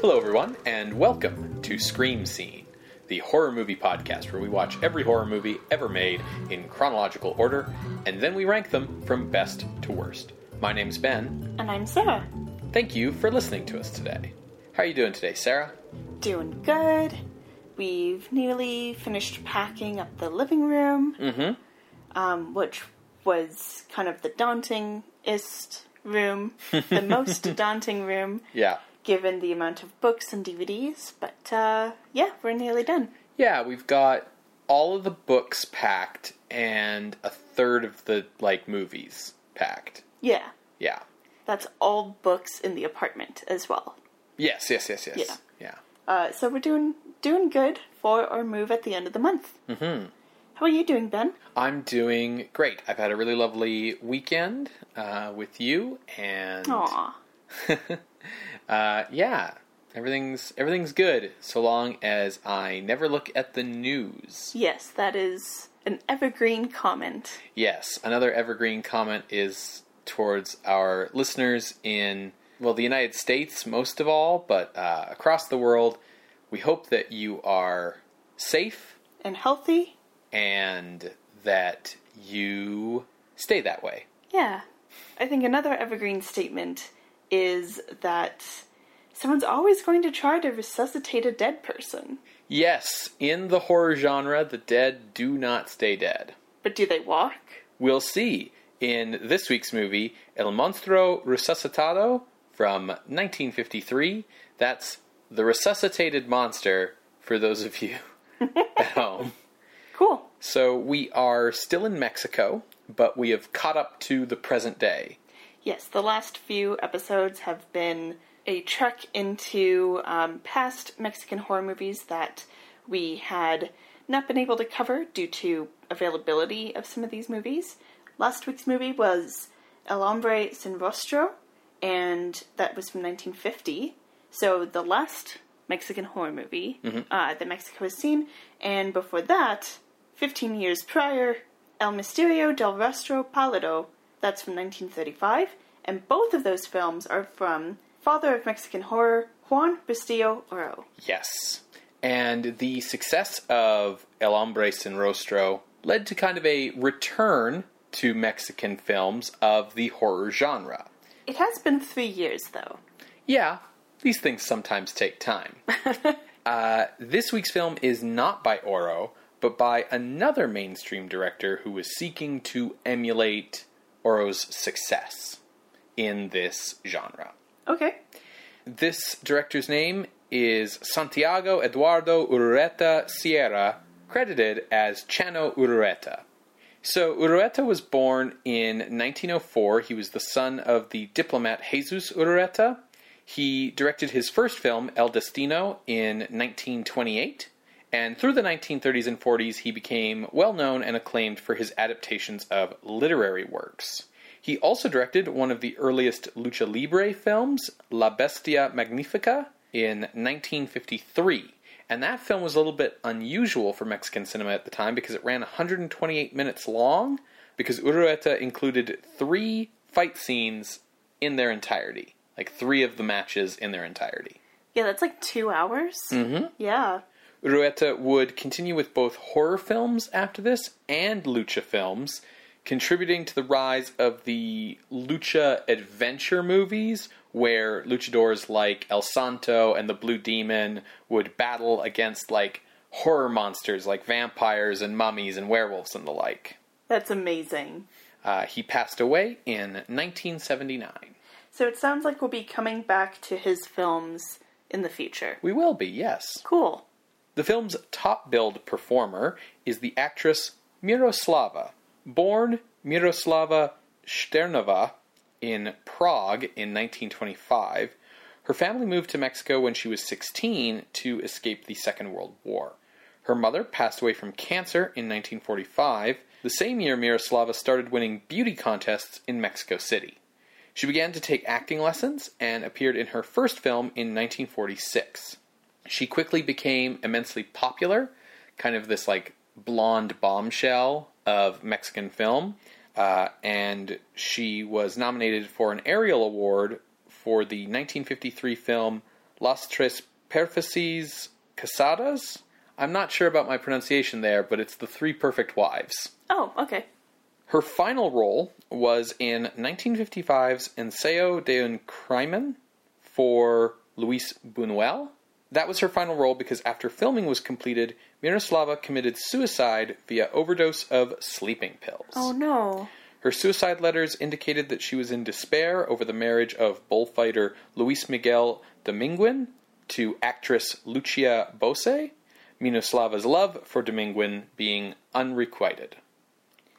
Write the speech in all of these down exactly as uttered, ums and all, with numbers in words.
Hello, everyone, and welcome to Scream Scene, the horror movie podcast where we watch every horror movie ever made in chronological order, and then we rank them from best to worst. My name's Ben. And I'm Sarah. Thank you for listening to us today. How are you doing today, Sarah? Doing good. We've nearly finished packing up the living room, mm-hmm. um, which was kind of the dauntingest room, the most daunting room, yeah. given the amount of books and D V Ds. But uh, yeah, we're nearly done. Yeah, we've got all of the books packed and a third of the like movies packed. Yeah. Yeah. That's all books in the apartment as well. Yes, yes, yes, yes. Yeah. yeah. Uh, so we're doing doing good for our move at the end of the month. Mm-hmm. How are you doing, Ben? I'm doing great. I've had a really lovely weekend uh, with you, and Aww. uh, yeah, everything's everything's good so long as I never look at the news. Yes, that is an evergreen comment. Yes, another evergreen comment is towards our listeners in well the United States most of all, but uh, across the world. We hope that you are safe and healthy and that you stay that way. Yeah. I think another evergreen statement is that someone's always going to try to resuscitate a dead person. Yes. In the horror genre, the dead do not stay dead. But do they walk? We'll see. In this week's movie, El Monstruo Resucitado from nineteen fifty-three, that's The Resuscitated Monster, for those of you at home. Cool. So we are still in Mexico, but we have caught up to the present day. Yes, the last few episodes have been a trek into um, past Mexican horror movies that we had not been able to cover due to availability of some of these movies. Last week's movie was El Hombre Sin Rostro, and that was from nineteen fifty. So the last Mexican horror movie mm-hmm. uh, that Mexico has seen, and before that, fifteen years prior, El Misterio del Rostro Palido, that's from nineteen thirty-five, and both of those films are from father of Mexican horror, Juan Bustillo Oro. Yes, and the success of El Hombre Sin Rostro led to kind of a return to Mexican films of the horror genre. It has been three years, though. Yeah. These things sometimes take time. uh, this week's film is not by Oro, but by another mainstream director who was seeking to emulate Oro's success in this genre. Okay. This director's name is Santiago Eduardo Urueta Sierra, credited as Chano Urueta. So Urueta was born in nineteen oh four. He was the son of the diplomat Jesus Urueta. He directed his first film, El Destino, in nineteen twenty-eight, and through the nineteen thirties and forties, he became well-known and acclaimed for his adaptations of literary works. He also directed one of the earliest Lucha Libre films, La Bestia Magnifica, in nineteen fifty-three, and that film was a little bit unusual for Mexican cinema at the time because it ran one hundred twenty-eight minutes long, because Urueta included three fight scenes in their entirety. Like, three of the matches in their entirety. Yeah, that's like two hours. Mm-hmm. Yeah. Urueta would continue with both horror films after this and lucha films, contributing to the rise of the lucha adventure movies, where luchadors like El Santo and the Blue Demon would battle against, like, horror monsters like vampires and mummies and werewolves and the like. That's amazing. Uh, he passed away in nineteen seventy-nine. So it sounds like we'll be coming back to his films in the future. We will be, yes. Cool. The film's top-billed performer is the actress Miroslava, born Miroslava Sternova in Prague in nineteen twenty-five. Her family moved to Mexico when she was sixteen to escape the Second World War. Her mother passed away from cancer in nineteen forty-five. The same year, Miroslava started winning beauty contests in Mexico City. She began to take acting lessons and appeared in her first film in nineteen forty-six. She quickly became immensely popular, kind of this like blonde bombshell of Mexican film. Uh, and she was nominated for an Ariel Award for the nineteen fifty-three film Las Tres Perfectas Casadas. I'm not sure about my pronunciation there, but it's The Three Perfect Wives. Oh, okay. Her final role was in nineteen fifty-five's Ensayo de un Crimen for Luis Buñuel. That was her final role because after filming was completed, Miroslava committed suicide via overdose of sleeping pills. Oh, no. Her suicide letters indicated that she was in despair over the marriage of bullfighter Luis Miguel Dominguin to actress Lucia Bose, Miroslava's love for Dominguin being unrequited.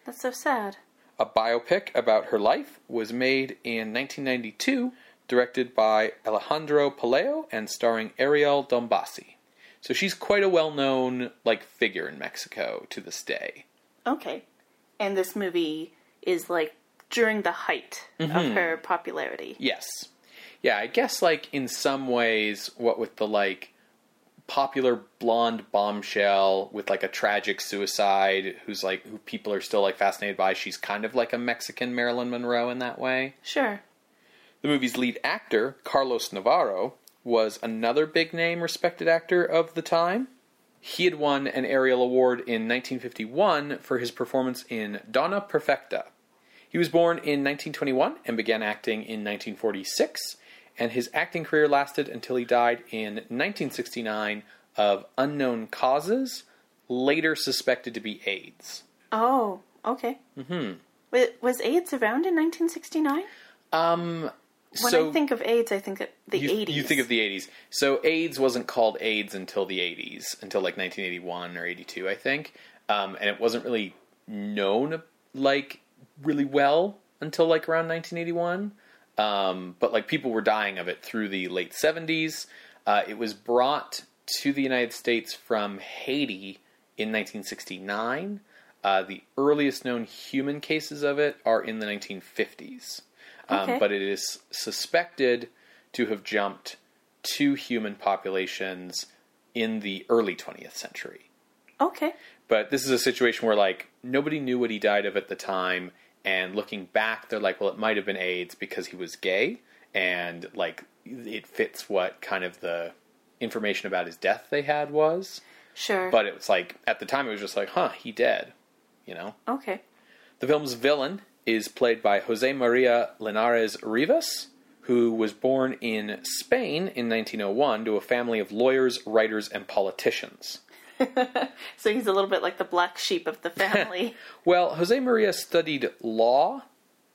That's so sad. A biopic about her life was made in nineteen ninety-two, directed by Alejandro Paleo and starring Ariel Dombasi. So she's quite a well-known like figure in Mexico to this day. Okay. And this movie is like during the height mm-hmm. of her popularity. Yes. Yeah, I guess like in some ways what with the like popular blonde bombshell with like a tragic suicide who's like who people are still like fascinated by, she's kind of like a Mexican Marilyn Monroe in that way. Sure. The movie's lead actor, Carlos Navarro, was another big-name respected actor of the time. He had won an Ariel Award in nineteen fifty-one for his performance in Donna Perfecta. He was born in nineteen twenty-one and began acting in nineteen forty-six, and his acting career lasted until he died in nineteen sixty-nine of unknown causes, later suspected to be AIDS. Oh, okay. Mm-hmm. Was AIDS around in nineteen sixty-nine? Um... When so, I think of AIDS, I think of the you, eighties. You think of the eighties. So AIDS wasn't called AIDS until the eighties, until like nineteen eighty-one or eighty-two, I think. Um, and it wasn't really known like really well until like around nineteen eighty-one. Um, but like people were dying of it through the late seventies. Uh, it was brought to the United States from Haiti in nineteen sixty-nine. Uh, the earliest known human cases of it are in the nineteen fifties. Okay. Um, but it is suspected to have jumped to human populations in the early twentieth century. Okay. But this is a situation where, like, nobody knew what he died of at the time. And looking back, they're like, well, it might have been AIDS because he was gay. And, like, it fits what kind of the information about his death they had was. Sure. But it was like, at the time, it was just like, huh, he dead. You know? Okay. The film's villain is played by Jose Maria Linares Rivas, who was born in Spain in nineteen oh one to a family of lawyers, writers, and politicians. So he's a little bit like the black sheep of the family. Well, Jose Maria studied law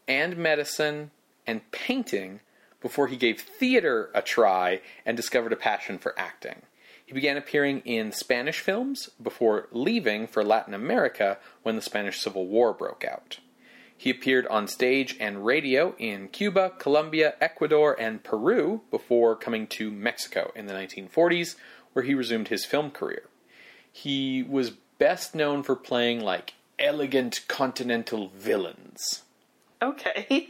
and medicine and painting before he gave theater a try and discovered a passion for acting. He began appearing in Spanish films before leaving for Latin America when the Spanish Civil War broke out. He appeared on stage and radio in Cuba, Colombia, Ecuador, and Peru before coming to Mexico in the nineteen forties, where he resumed his film career. He was best known for playing, like, elegant continental villains. Okay.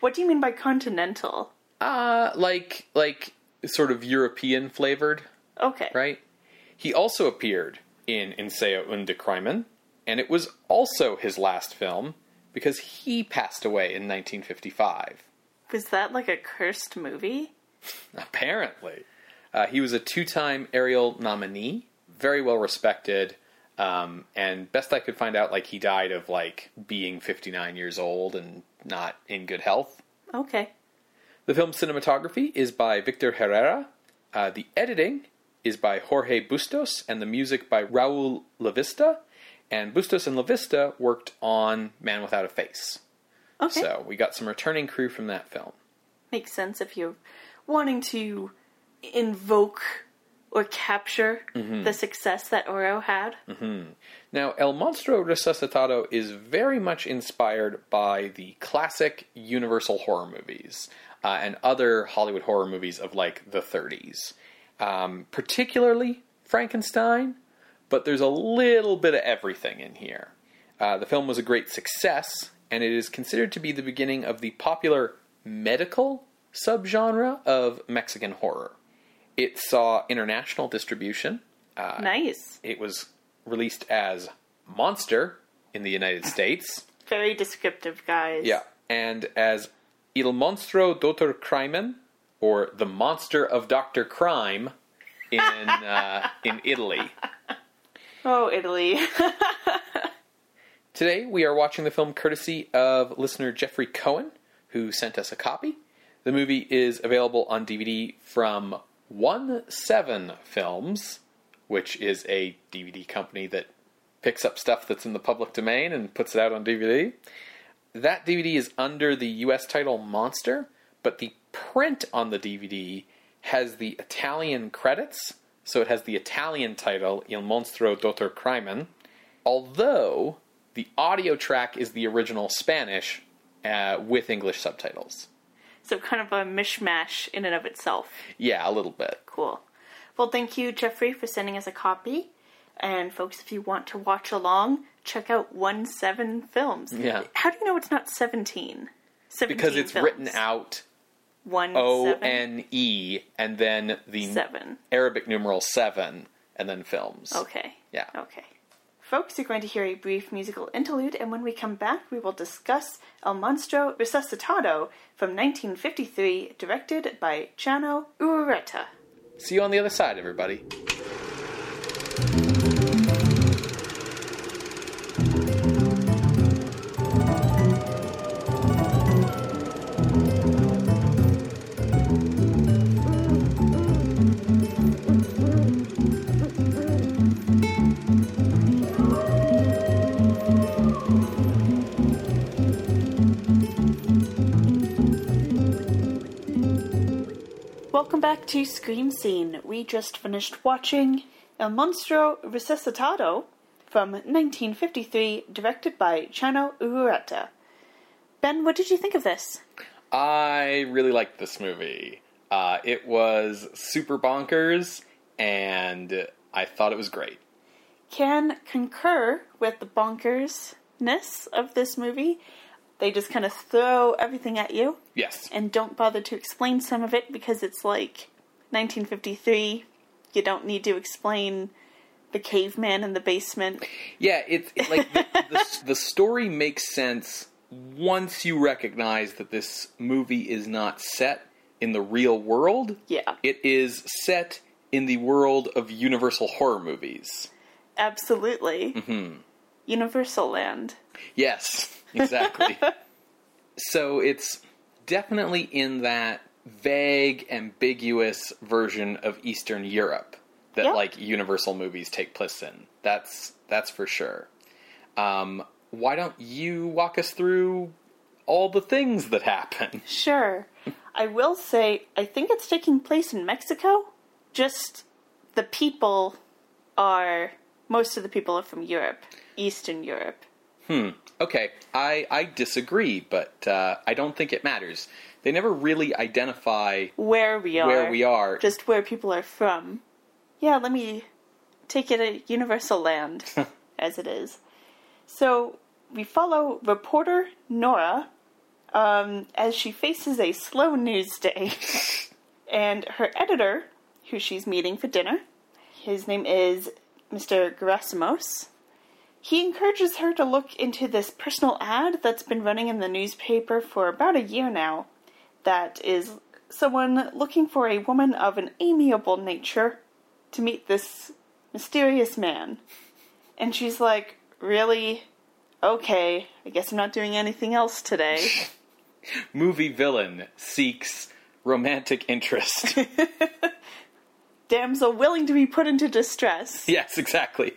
What do you mean by continental? Uh, like, like, sort of European-flavored. Okay. Right? He also appeared in Ensayo de un Crimen, and it was also his last film, because he passed away in nineteen fifty-five. Was that like a cursed movie? Apparently. Uh, he was a two-time Ariel nominee, very well respected, um, and best I could find out, like, he died of, like, being fifty-nine years old and not in good health. Okay. The film's cinematography is by Victor Herrera. Uh, the editing is by Jorge Bustos, and the music by Raul Lavista. And Bustos and LaVista worked on Man Without a Face. Okay. So we got some returning crew from that film. Makes sense if you're wanting to invoke or capture mm-hmm. the success that Oro had. Mm-hmm. Now, El Monstruo Resucitado is very much inspired by the classic Universal horror movies uh, and other Hollywood horror movies of, like, the thirties. Um, particularly Frankenstein. But there's a little bit of everything in here. Uh, the film was a great success, and it is considered to be the beginning of the popular medical subgenre of Mexican horror. It saw international distribution. Uh, nice. It was released as Monster in the United States. Very descriptive, guys. Yeah. And as Il Monstruo Doctor Crime, or The Monster of Doctor Crime, in uh, in Italy. Oh, Italy. Today, we are watching the film courtesy of listener Jeffrey Cohen, who sent us a copy. The movie is available on D V D from One Seven Films, which is a D V D company that picks up stuff that's in the public domain and puts it out on D V D. That D V D is under the U S title Monster, but the print on the D V D has the Italian credits, so it has the Italian title, Il Monstruo Doctor Crime, although the audio track is the original Spanish uh, with English subtitles. So kind of a mishmash in and of itself. Yeah, a little bit. Cool. Well, thank you, Jeffrey, for sending us a copy. And folks, if you want to watch along, check out One Seven Films. Yeah. How do you know it's not seventeen? seventeen because it's films. Written out one O N E and then the seven. Arabic numeral seven and then films. Okay. Yeah. Okay. Folks, you're going to hear a brief musical interlude, and when we come back, we will discuss El Monstruo Resucitado from nineteen fifty-three, directed by Chano Urueta. See you on the other side, everybody. Welcome back to Scream Scene. We just finished watching El Monstruo Resucitado from nineteen fifty-three, directed by Chano Urueta. Ben, what did you think of this? I really liked this movie. Uh, it was super bonkers, and I thought it was great. Can concur with the bonkersness of this movie. They just kind of throw everything at you. Yes. And don't bother to explain some of it because it's like nineteen fifty-three. You don't need to explain the caveman in the basement. Yeah, it's it, like the, the, the story makes sense once you recognize that this movie is not set in the real world. Yeah. It is set in the world of Universal horror movies. Absolutely. Mm-hmm. Universal Land. Yes. Exactly. So it's definitely in that vague, ambiguous version of Eastern Europe that, yep. like, Universal movies take place in. That's that's for sure. Um, why don't you walk us through all the things that happen? Sure. I will say, I think it's taking place in Mexico. Just the people are, most of the people are from Europe, Eastern Europe. Hmm. Okay, I, I disagree, but uh, I don't think it matters. They never really identify where we are. Where we are, just where people are from. Yeah, let me take it a Universal Land as it is. So we follow reporter Nora um, as she faces a slow news day, and her editor, who she's meeting for dinner, his name is Mister Gerasimos. He encourages her to look into this personal ad that's been running in the newspaper for about a year now. That is someone looking for a woman of an amiable nature to meet this mysterious man. And she's like, really? Okay, I guess I'm not doing anything else today. Movie villain seeks romantic interest. Damsel willing to be put into distress. Yes, exactly.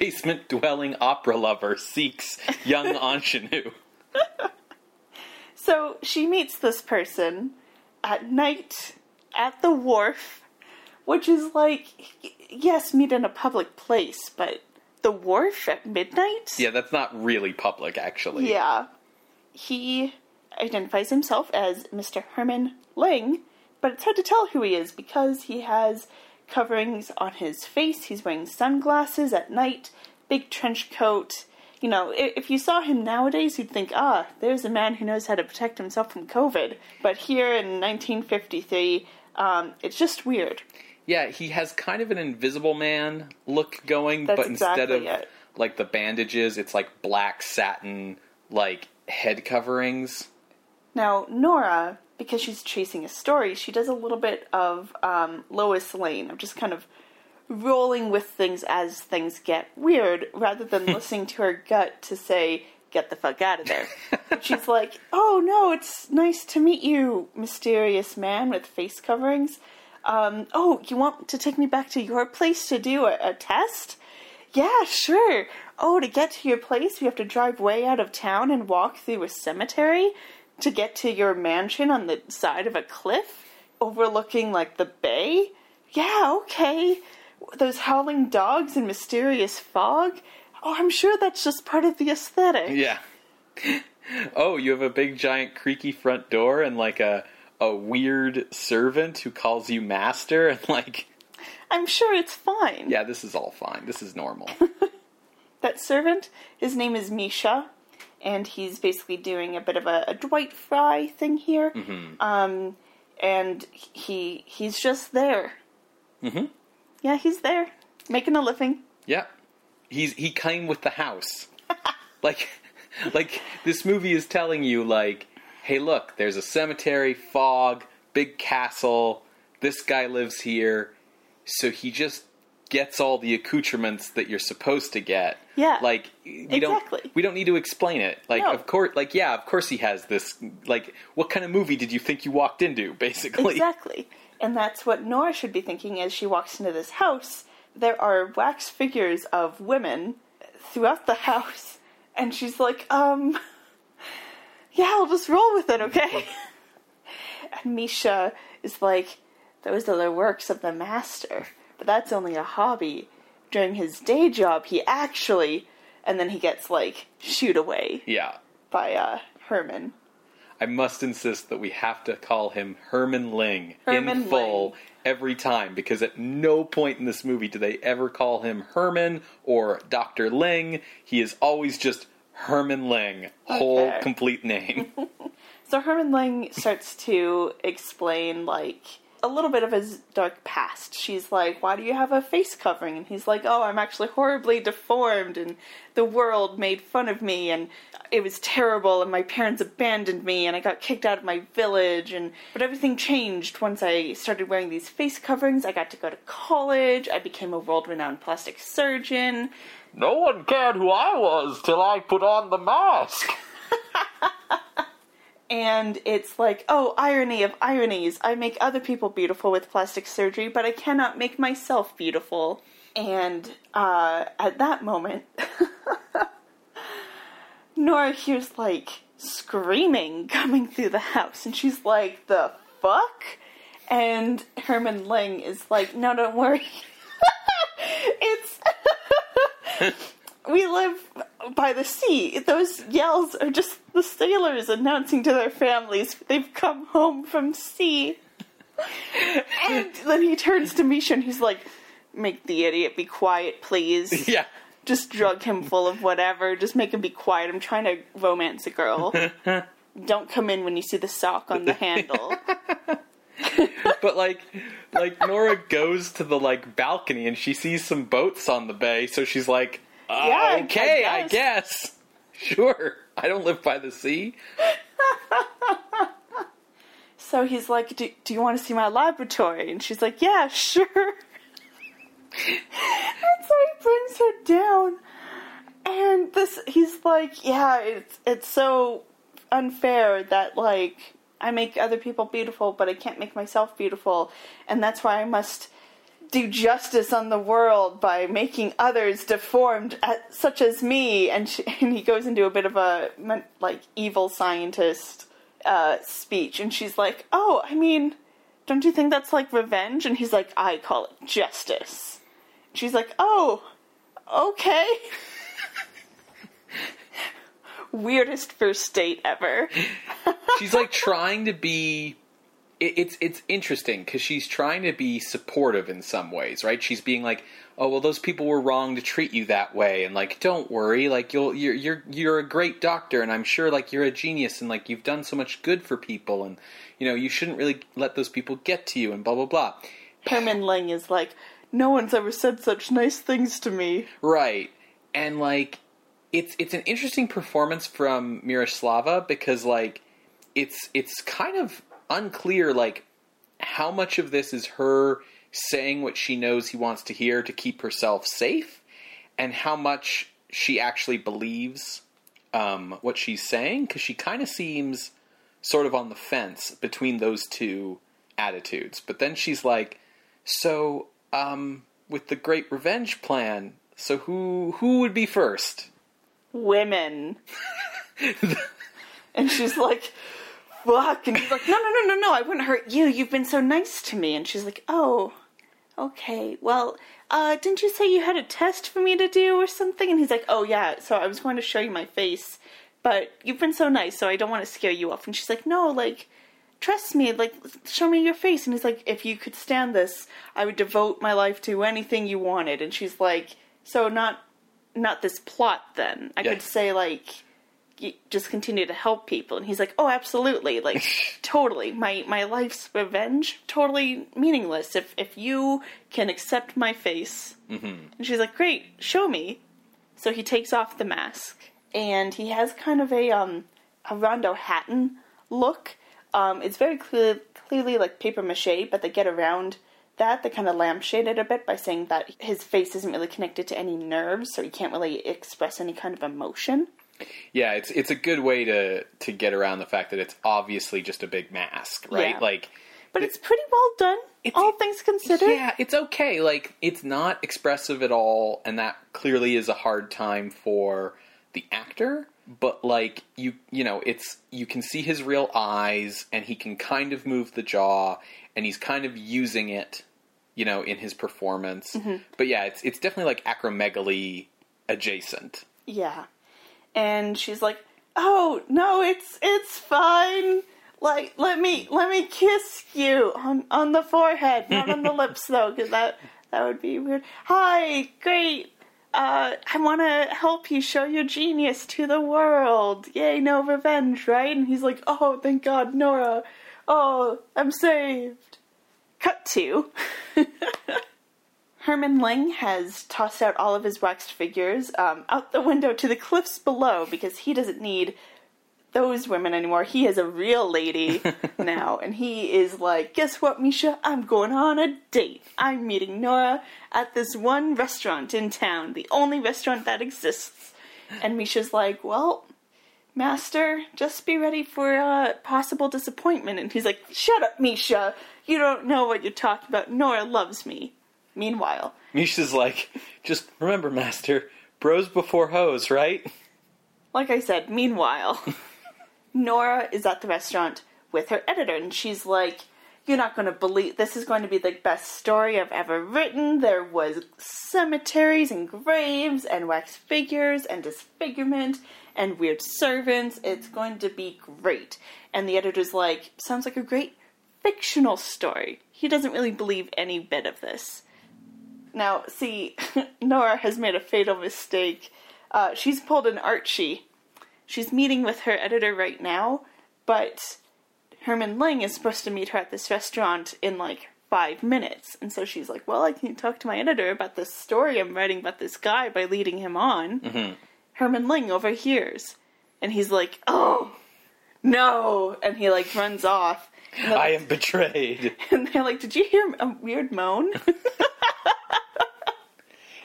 Basement-dwelling opera lover seeks young ingenue. So she meets this person at night at the wharf, which is like, yes, meet in a public place, but the wharf at midnight? Yeah, that's not really public, actually. Yeah. He identifies himself as Mister Herman Ling, but it's hard to tell who he is because he has coverings on his face, he's wearing sunglasses at night, big trench coat. You know, if you saw him nowadays, you'd think, ah, there's a man who knows how to protect himself from COVID. But here in nineteen fifty-three, um, it's just weird. Yeah, he has kind of an Invisible Man look going, That's but instead exactly of it. like the bandages, it's like black satin, like head coverings. Now, Nora, because she's chasing a story, she does a little bit of um, Lois Lane, of just kind of rolling with things as things get weird, rather than listening to her gut to say, get the fuck out of there. She's like, oh no, it's nice to meet you, mysterious man with face coverings. Um, oh, you want to take me back to your place to do a, a test? Yeah, sure. Oh, to get to your place, we have to drive way out of town and walk through a cemetery to get to your mansion on the side of a cliff overlooking, like, the bay? Yeah, okay. Those howling dogs and mysterious fog? Oh, I'm sure that's just part of the aesthetic. Yeah. Oh, you have a big, giant, creaky front door and, like, a, a weird servant who calls you master and, like... I'm sure it's fine. Yeah, this is all fine. This is normal. That servant, his name is Misha, and he's basically doing a bit of a, a Dwight Fry thing here. Mm-hmm. Um, and he he's just there. Mm-hmm. Yeah, he's there, making a living. Yeah. He's, he came with the house. like, like this movie is telling you, like, hey, look, there's a cemetery, fog, big castle, this guy lives here, so he just gets all the accoutrements that you're supposed to get. Yeah, like you exactly. don't. We don't need to explain it. Like, no. of course, like yeah, of course he has this. Like, what kind of movie did you think you walked into? Basically, exactly. And that's what Nora should be thinking as she walks into this house. There are wax figures of women throughout the house, and she's like, um, yeah, I'll just roll with it, okay? And Misha is like, those are the works of the master, but that's only a hobby. During his day job, he actually... And then he gets, like, shooed away yeah. by uh, Herman. I must insist that we have to call him Herman Ling Herman in full Ling. every time, because at no point in this movie do they ever call him Herman or Doctor Ling. He is always just Herman Ling, whole okay. complete name. So Herman Ling starts to explain, like... a little bit of his dark past. She's like, why do you have a face covering? And he's like, oh, I'm actually horribly deformed and the world made fun of me and it was terrible and my parents abandoned me and I got kicked out of my village and but everything changed once I started wearing these face coverings. I got to go to college. I became a world-renowned plastic surgeon. No one cared who I was till I put on the mask. And it's like, oh, irony of ironies. I make other people beautiful with plastic surgery, but I cannot make myself beautiful. And uh, at that moment, Nora hears, like, screaming coming through the house. And she's like, the fuck? And Herman Ling is like, no, don't worry. It's... We live by the sea. Those yells are just the sailors announcing to their families they've come home from sea. And then he turns to Misha and he's like, make the idiot be quiet, please. Yeah. Just drug him full of whatever. Just make him be quiet. I'm trying to romance a girl. Don't come in when you see the sock on the handle. But, like, like Nora goes to the, like, balcony and she sees some boats on the bay, so she's like... Uh, yeah, okay, I guess. I guess. Sure. I don't live by the sea. So he's like, do, do you want to see my laboratory? And she's like, yeah, sure. And so he brings her down. And this, he's like, yeah, it's, it's so unfair that, like, I make other people beautiful, but I can't make myself beautiful. And that's why I must... do justice on the world by making others deformed at, such as me. And, she, and he goes into a bit of a, like, evil scientist uh, speech. And she's like, oh, I mean, don't you think that's, like, revenge? And he's like, I call it justice. She's like, oh, okay. Weirdest first date ever. She's, like, trying to be... It's it's interesting because she's trying to be supportive in some ways, right? She's being like, "Oh well, those people were wrong to treat you that way," and like, "Don't worry, like you'll you're you're you're a great doctor, and I'm sure like you're a genius, and like you've done so much good for people, and you know you shouldn't really let those people get to you," and blah blah blah. Herman Ling is like, no one's ever said such nice things to me. Right. And, like, it's it's an interesting performance from Miroslava because, like, it's it's kind of unclear, like, how much of this is her saying what she knows he wants to hear to keep herself safe and how much she actually believes um, what she's saying, because she kind of seems sort of on the fence between those two attitudes. But then she's like, so, um, with the Great Revenge Plan, so who who would be first? Women. And she's like, fuck. And he's like, no, no, no, no, no, I wouldn't hurt you. You've been so nice to me. And she's like, oh, okay. Well, uh, didn't you say you had a test for me to do or something? And he's like, oh, yeah, so I was going to show you my face, but you've been so nice, so I don't want to scare you off. And she's like, no, like, trust me, like, show me your face. And he's like, if you could stand this, I would devote my life to anything you wanted. And she's like, so not not this plot then. I yeah. could say, like, you just continue to help people. And he's like, oh, absolutely. Like, totally. My my life's revenge, totally meaningless. If if you can accept my face. Mm-hmm. And she's like, great, show me. So he takes off the mask. And he has kind of a, um, a Rondo Hatton look. Um, it's very clear, clearly, like, papier-mâché, but they get around that. They kind of lampshade it a bit by saying that his face isn't really connected to any nerves, so he can't really express any kind of emotion. Yeah, it's it's a good way to, to get around the fact that it's obviously just a big mask, right? Yeah. Like, but it, it's pretty well done, all things considered. Yeah, it's okay. Like, it's not expressive at all, and that clearly is a hard time for the actor. But, like, you you know, it's you can see his real eyes, and he can kind of move the jaw, and he's kind of using it, you know, in his performance. Mm-hmm. But, yeah, it's it's definitely, like, acromegaly adjacent. Yeah. And she's like, "Oh no, it's it's fine. Like, let me let me kiss you on, on the forehead, not on the lips though, because that that would be weird. Hi, great. Uh, I want to help you show your genius to the world. Yay, no revenge, right?" And he's like, "Oh, thank God, Nora. Oh, I'm saved." Cut to. Herman Ling has tossed out all of his waxed figures um, out the window to the cliffs below because he doesn't need those women anymore. He is a real lady now. And he is like, guess what, Misha? I'm going on a date. I'm meeting Nora at this one restaurant in town, the only restaurant that exists. And Misha's like, well, master, just be ready for uh, possible disappointment. And he's like, shut up, Misha. You don't know what you're talking about. Nora loves me. Meanwhile, Misha's like, just remember, master, bros before hoes, right? Like I said, meanwhile, Nora is at the restaurant with her editor, and she's like, you're not going to believe, this is going to be the best story I've ever written. There was cemeteries and graves and wax figures and disfigurement and weird servants. It's going to be great. And the editor's like, sounds like a great fictional story. He doesn't really believe any bit of this. Now, see, Nora has made a fatal mistake. Uh, she's pulled an Archie. She's meeting with her editor right now, but Herman Ling is supposed to meet her at this restaurant in, like, five minutes. And so she's like, well, I can talk to my editor about this story I'm writing about this guy by leading him on. Mm-hmm. Herman Ling overhears. And he's like, oh, no. And he, like, runs off. I like, am betrayed. And they're like, did you hear a weird moan?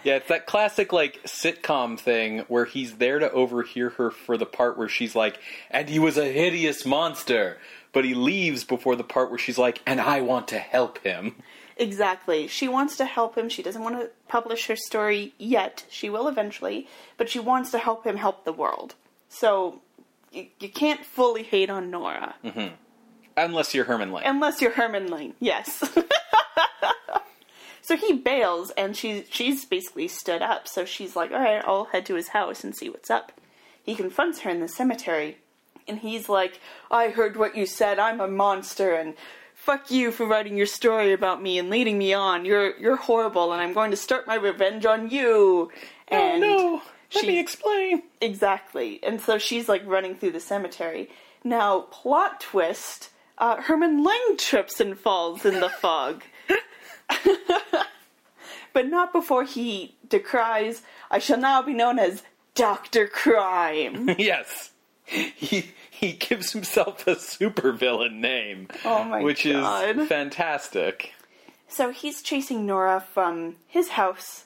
Yeah, it's that classic, like, sitcom thing where he's there to overhear her for the part where she's like, and he was a hideous monster, but he leaves before the part where she's like, and I want to help him. Exactly. She wants to help him. She doesn't want to publish her story yet. She will eventually, but she wants to help him help the world. So you, you can't fully hate on Nora. Mm-hmm. Unless you're Herman Ling. Unless you're Herman Ling, yes. So he bails, and she, she's basically stood up. So she's like, all right, I'll head to his house and see what's up. He confronts her in the cemetery, and he's like, I heard what you said. I'm a monster, and fuck you for writing your story about me and leading me on. You're you're horrible, and I'm going to start my revenge on you. And oh, no. Let she, me explain. Exactly. And so she's, like, running through the cemetery. Now, plot twist, uh, Herman Ling trips and falls in the fog. But not before he decries, I shall now be known as Doctor Crime. Yes. He he gives himself a supervillain name. Oh my which God. Which is fantastic. So he's chasing Nora from his house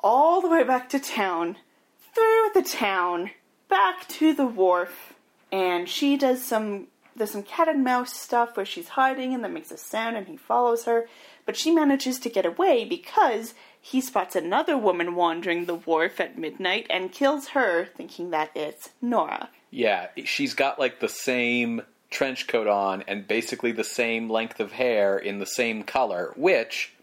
all the way back to town, through the town, back to the wharf. And she does some, there's some cat and mouse stuff where she's hiding and that makes a sound and he follows her. But she manages to get away because he spots another woman wandering the wharf at midnight and kills her, thinking that it's Nora. Yeah, she's got like the same trench coat on and basically the same length of hair in the same color, which...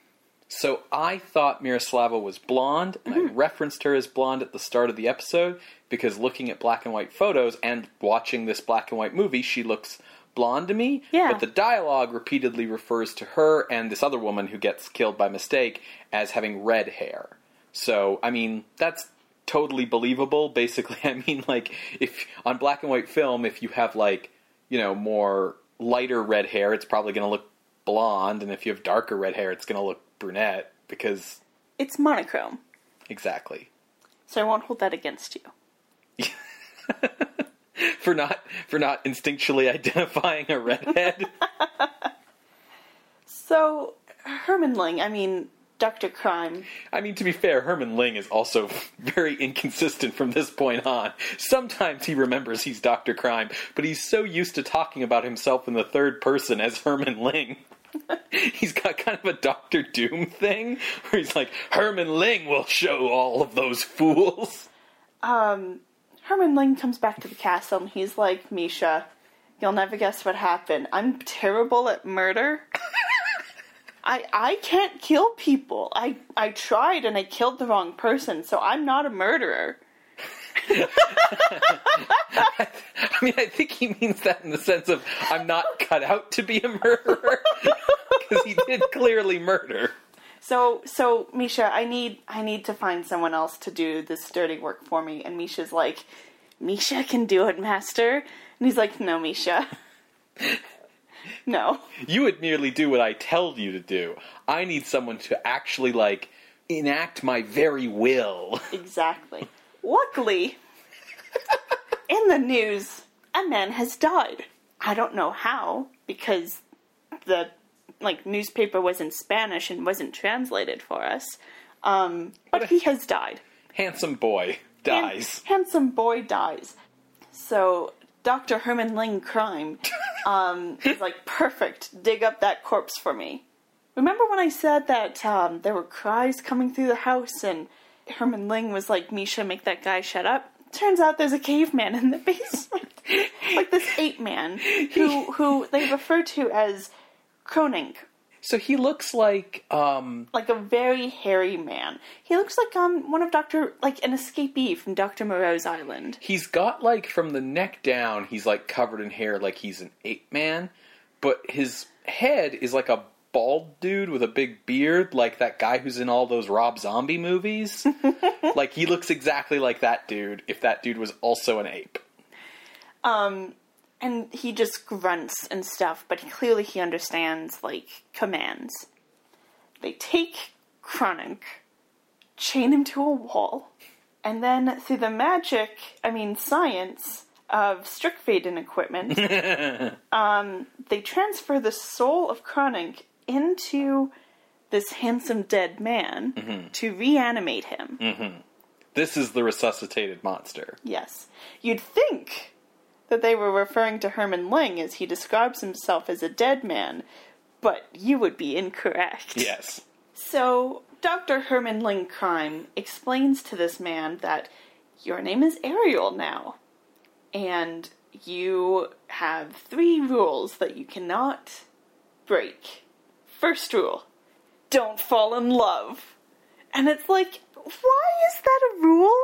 So I thought Miroslava was blonde, and mm-hmm. I referenced her as blonde at the start of the episode, because looking at black and white photos and watching this black and white movie, she looks blonde to me. Yeah. But the dialogue repeatedly refers to her and this other woman who gets killed by mistake as having red hair. So, I mean, that's totally believable. Basically, I mean, like, if on black and white film, if you have, like, you know, more lighter red hair, it's probably going to look blonde, and if you have darker red hair, it's going to look brunette, because... It's monochrome. Exactly. So I won't hold that against you. for not for not instinctually identifying a redhead? So, Herman Ling, I mean, Doctor Crime... I mean, to be fair, Herman Ling is also very inconsistent from this point on. Sometimes he remembers he's Doctor Crime, but he's so used to talking about himself in the third person as Herman Ling... He's got kind of a Doctor Doom thing where he's like, Herman Ling will show all of those fools. Um, Herman Ling comes back to the castle and he's like, Misha, you'll never guess what happened. I'm terrible at murder. I I can't kill people. I, I tried and I killed the wrong person, so I'm not a murderer. I, I mean, I think he means that in the sense of I'm not cut out to be a murderer, because he did clearly murder. So, so Misha, I need I need to find someone else to do this dirty work for me. And Misha's like, Misha can do it, master. And he's like, no, Misha. No. You would merely do what I tell you to do. I need someone to actually, like, enact my very will. Exactly. Luckily, in the news, a man has died. I don't know how, because the like newspaper was in Spanish and wasn't translated for us. Um, but he has died. Handsome boy dies. Han- handsome boy dies. So Doctor Herman Ling Crime um, is like, perfect, dig up that corpse for me. Remember when I said that um, there were cries coming through the house and... Herman Ling was like, Misha, make that guy shut up. Turns out there's a caveman in the basement. Like this ape man who who they refer to as Kronink. So he looks like... um Like a very hairy man. He looks like um one of Doctor... Like an escapee from Doctor Moreau's Island. He's got like, from the neck down, he's like covered in hair like he's an ape man. But his head is like a... bald dude with a big beard, like that guy who's in all those Rob Zombie movies. Like, he looks exactly like that dude, if that dude was also an ape. Um, and he just grunts and stuff, but clearly he understands, like, commands. They take Kronink, chain him to a wall, and then through the magic, I mean science... of Strickfaden equipment, um, they transfer the soul of Kronink into this handsome dead man mm-hmm. to reanimate him. Mm-hmm. This is the resuscitated monster. Yes. You'd think that they were referring to Herman Ling as he describes himself as a dead man, but you would be incorrect. Yes. So, Doctor Herman Ling Crime explains to this man that your name is Ariel now. And you have three rules that you cannot break. First rule, don't fall in love. And it's like, why is that a rule?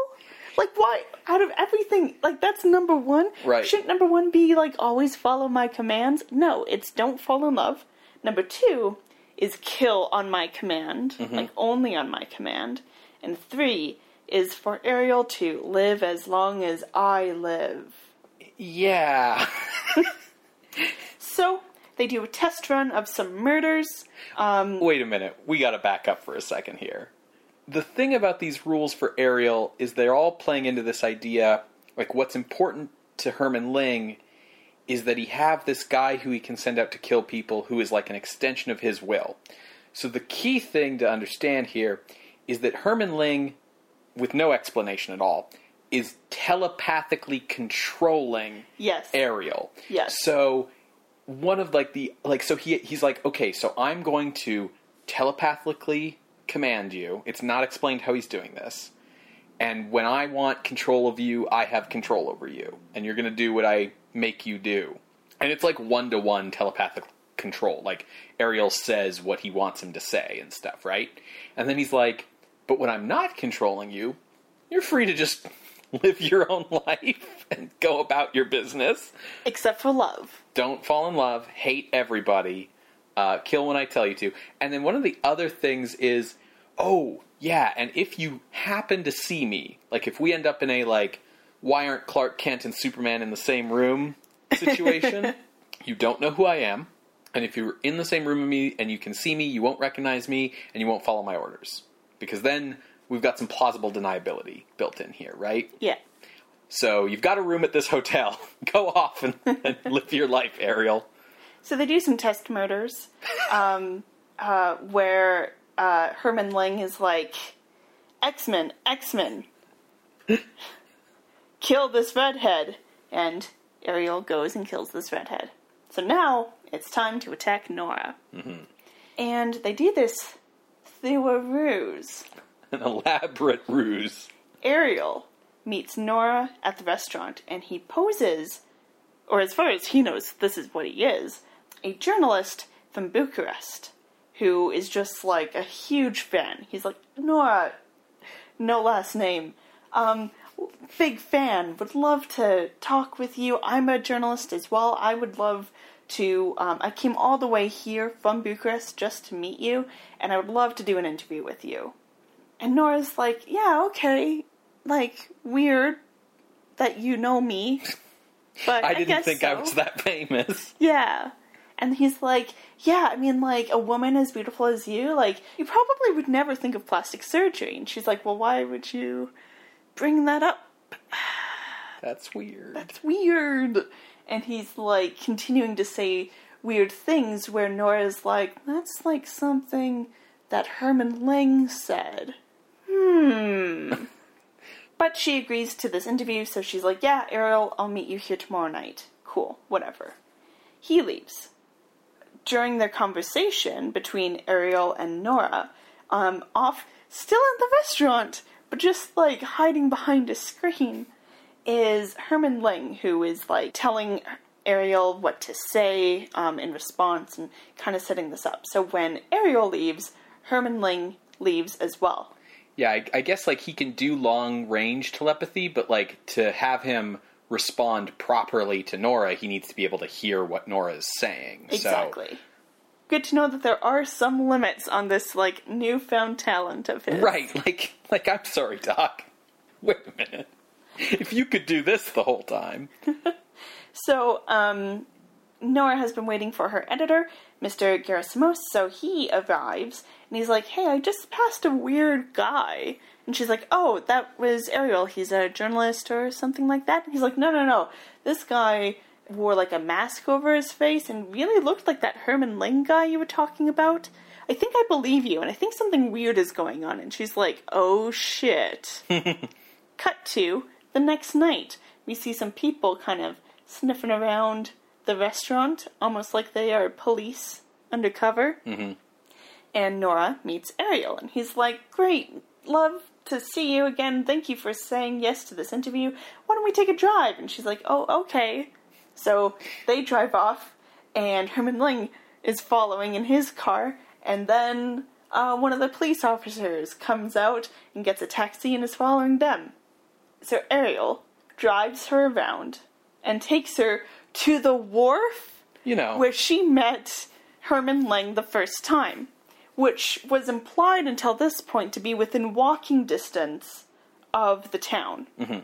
Like, why, out of everything, like, that's number one. Right. Shouldn't number one be, like, always follow my commands? No, it's don't fall in love. Number two is kill on my command, mm-hmm. like, only on my command. And three is for Ariel to live as long as I live. Yeah. So, They do a test run of some murders. Um, Wait a minute. We got to back up for a second here. The thing about these rules for Ariel is they're all playing into this idea, like what's important to Herman Ling is that he have this guy who he can send out to kill people who is like an extension of his will. So the key thing to understand here is that Herman Ling, with no explanation at all, is telepathically controlling yes. Ariel. Yes. So one of like the like so he he's like, okay, so I'm going to telepathically command you. It's not explained how he's doing this. And when I want control of you, I have control over you. And you're going to do what I make you do. And it's like one-to-one telepathic control. Like, Ariel says what he wants him to say and stuff, right? And then he's like, but when I'm not controlling you, you're free to just live your own life and go about your business. Except for love. Don't fall in love. Hate everybody. Uh, kill when I tell you to. And then one of the other things is, oh, yeah, and if you happen to see me, like if we end up in a, like, why aren't Clark Kent and Superman in the same room situation, you don't know who I am, and if you're in the same room with me and you can see me, you won't recognize me, and you won't follow my orders. Because then we've got some plausible deniability built in here, right? Yeah. So you've got a room at this hotel. Go off and, and live your life, Ariel. So they do some test murders, um, uh, where uh, Herman Ling is like, X-Men, X-Men, kill this redhead. And Ariel goes and kills this redhead. So now it's time to attack Nora. Mm-hmm. And they do this through a ruse. An elaborate ruse. Ariel meets Nora at the restaurant, and he poses, or as far as he knows, this is what he is, a journalist from Bucharest who is just like a huge fan. He's like, Nora, no last name, um, big fan, would love to talk with you. I'm a journalist as well. I would love to, um, I came all the way here from Bucharest just to meet you, and I would love to do an interview with you. And Nora's like, yeah, okay, like, weird that you know me, but I, I didn't think so. I was that famous. Yeah. And he's like, yeah, I mean, like, a woman as beautiful as you, like, you probably would never think of plastic surgery. And she's like, well, why would you bring that up? That's weird. That's weird. And he's, like, continuing to say weird things where Nora's like, that's, like, something that Herman Ling said. Hmm. But she agrees to this interview, so she's like, yeah, Ariel, I'll meet you here tomorrow night. Cool, whatever. He leaves. During their conversation between Ariel and Nora, um, off, still in the restaurant, but just, like, hiding behind a screen, is Herman Ling, who is, like, telling Ariel what to say um, in response and kind of setting this up. So when Ariel leaves, Herman Ling leaves as well. Yeah, I, I guess, like, he can do long-range telepathy, but, like, to have him respond properly to Nora, he needs to be able to hear what Nora is saying. Exactly. So, good to know that there are some limits on this, like, newfound talent of his. Right, like, like I'm sorry, Doc. Wait a minute. If you could do this the whole time. So, um, Nora has been waiting for her editor, Mister Gerasimos, so he arrives, and he's like, hey, I just passed a weird guy. And she's like, oh, that was Ariel. He's a journalist or something like that. And he's like, no, no, no. This guy wore, like, a mask over his face and really looked like that Herman Ling guy you were talking about. I think I believe you, and I think something weird is going on. And she's like, oh, shit. Cut to the next night. We see some people kind of sniffing around the restaurant, almost like they are police undercover. Mm-hmm. And Nora meets Ariel, and he's like, great, love to see you again. Thank you for saying yes to this interview. Why don't we take a drive? And she's like, oh, okay. So they drive off, and Herman Ling is following in his car, and then uh, one of the police officers comes out and gets a taxi and is following them. So Ariel drives her around and takes her to the wharf, you know, where she met Herman Ling the first time, which was implied until this point to be within walking distance of the town. Mm-hmm.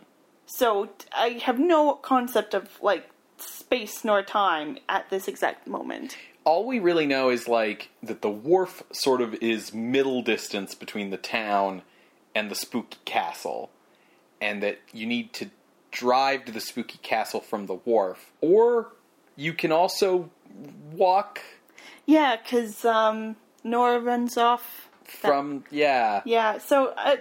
So I have no concept of, like, space nor time at this exact moment. All we really know is, like, that the wharf sort of is middle distance between the town and the spooky castle, and that you need to drive to the spooky castle from the wharf, or you can also walk. Yeah, because um, Nora runs off. From, that. yeah. Yeah, so uh,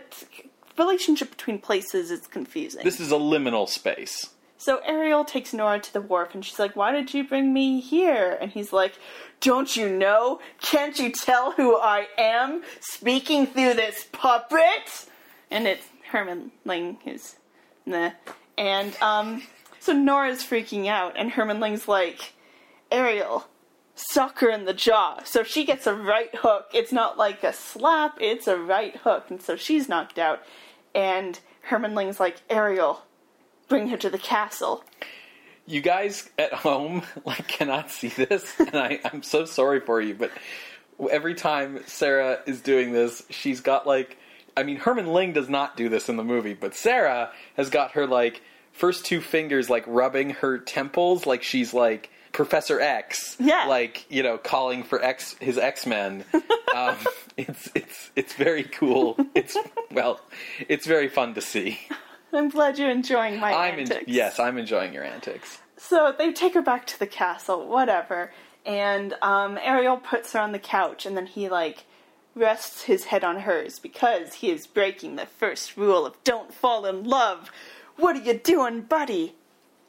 relationship between places is confusing. This is a liminal space. So Ariel takes Nora to the wharf, and she's like, why did you bring me here? And he's like, don't you know? Can't you tell who I am speaking through this puppet? And it's Herman Ling who's, nah. And um, so Nora's freaking out, and Herman Ling's like, Ariel, suck her in the jaw. So she gets a right hook. It's not like a slap, it's a right hook. And so she's knocked out, and Herman Ling's like, Ariel, bring her to the castle. You guys at home, like, cannot see this, and I, I'm so sorry for you, but every time Sarah is doing this, she's got, like, I mean, Herman Ling does not do this in the movie, but Sarah has got her, like, first two fingers, like, rubbing her temples, like she's, like, Professor X. Yeah. Like, you know, calling for X, his X-Men. um, it's, it's, it's very cool. It's, well, it's very fun to see. I'm glad you're enjoying my I'm antics. En- yes, I'm enjoying your antics. So they take her back to the castle, whatever, and um, Ariel puts her on the couch, and then he, like, rests his head on hers because he is breaking the first rule of don't fall in love. What are you doing, buddy?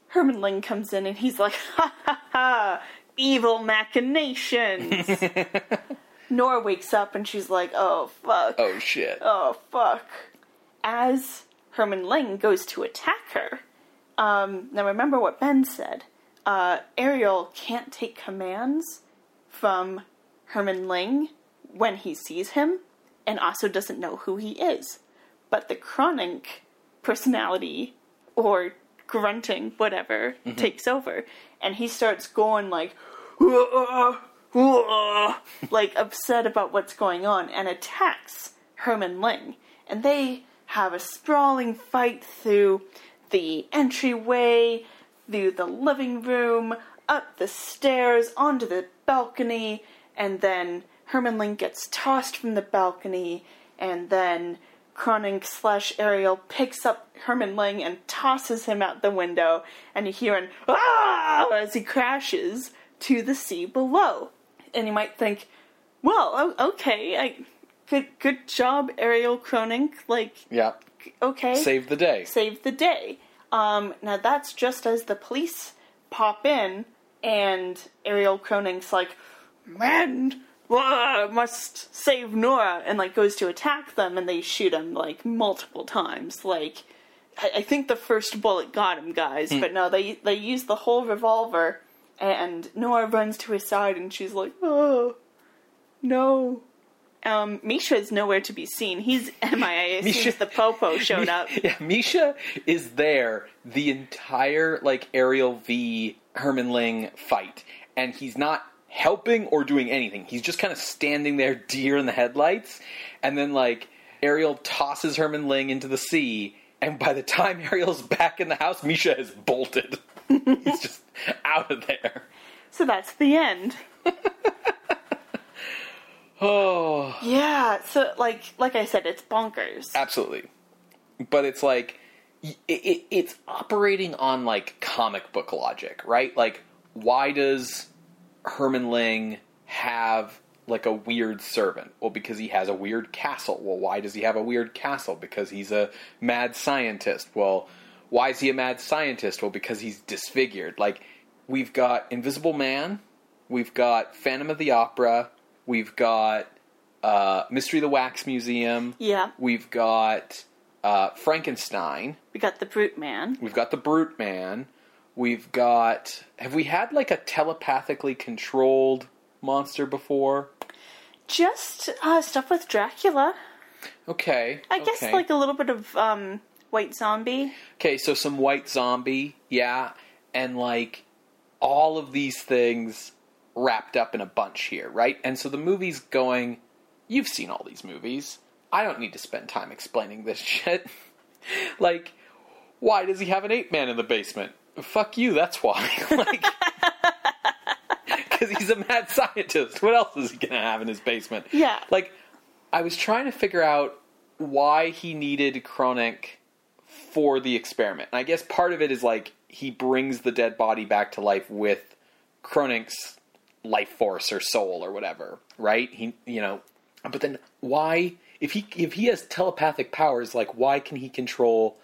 Herman Ling comes in, and he's like, ha ha ha, evil machinations. Nora wakes up, and she's like, oh, fuck. Oh, shit. Oh, fuck. As Herman Ling goes to attack her. Um, now remember what Ben said. Uh, Ariel can't take commands from Herman Ling when he sees him, and also doesn't know who he is. But the Kronink personality, or grunting, whatever, mm-hmm. takes over. And he starts going like, uh, uh, like upset about what's going on, and attacks Herman Ling. And they have a sprawling fight through the entryway, through the living room, up the stairs, onto the balcony, and then Herman Ling gets tossed from the balcony, and then Kronink slash Ariel picks up Herman Ling and tosses him out the window, and you hear an ah! as he crashes to the sea below. And you might think, well, okay, I... Good, good job, Ariel Kronink. Like, yeah. Okay. Save the day. Save the day. Um, now that's just as the police pop in, and Ariel Kronink's like, "Man, wah, must save Nora," and like goes to attack them, and they shoot him like multiple times. Like, I, I think the first bullet got him, guys, mm. but no, they they use the whole revolver, and Nora runs to his side, and she's like, "Oh, no." Um, Misha is nowhere to be seen. He's M I A as soon as the Popo showed Mi- up. Yeah, Misha is there the entire, like, Ariel v. Herman Ling fight. And he's not helping or doing anything. He's just kind of standing there, deer in the headlights. And then, like, Ariel tosses Herman Ling into the sea. And by the time Ariel's back in the house, Misha has bolted. He's just out of there. So that's the end. Oh. Yeah, so, like, like I said, it's bonkers. Absolutely. But it's, like, it, it, it's operating on, like, comic book logic, right? Like, why does Herman Ling have, like, a weird servant? Well, because he has a weird castle. Well, why does he have a weird castle? Because he's a mad scientist. Well, why is he a mad scientist? Well, because he's disfigured. Like, we've got Invisible Man, we've got Phantom of the Opera... We've got uh, Mystery of the Wax Museum. Yeah. We've got uh, Frankenstein. We got the Brute Man. We've got the Brute Man. We've got... Have we had, like, a telepathically controlled monster before? Just uh, stuff with Dracula. Okay. I okay. guess, like, a little bit of um, White Zombie. Okay, so some White Zombie, yeah. And, like, all of these things... wrapped up in a bunch here, right? And so the movie's going, you've seen all these movies. I don't need to spend time explaining this shit. Like, why does he have an ape man in the basement? fuck you, that's why. Like, because he's a mad scientist. What else is he going to have in his basement? Yeah. Like, I was trying to figure out why he needed Kronink for the experiment. And I guess part of it is, like, he brings the dead body back to life with Kronink's life force or soul or whatever, right? He, you know, but then why, if he if he has telepathic powers, like, why can he control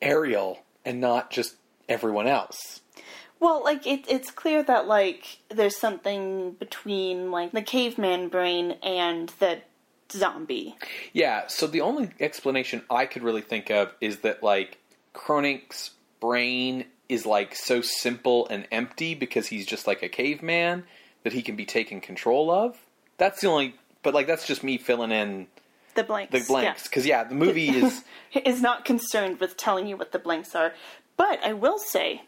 Ariel and not just everyone else? Well, like, it, it's clear that, like, there's something between, like, the caveman brain and the zombie. Yeah, so the only explanation I could really think of is that, like, Kronink's brain is, like, so simple and empty because he's just, like, a caveman that he can be taken control of. That's the only... But, like, that's just me filling in... The blanks. The blanks. Because, yeah. yeah, the movie is... is not concerned with telling you what the blanks are. But I will say...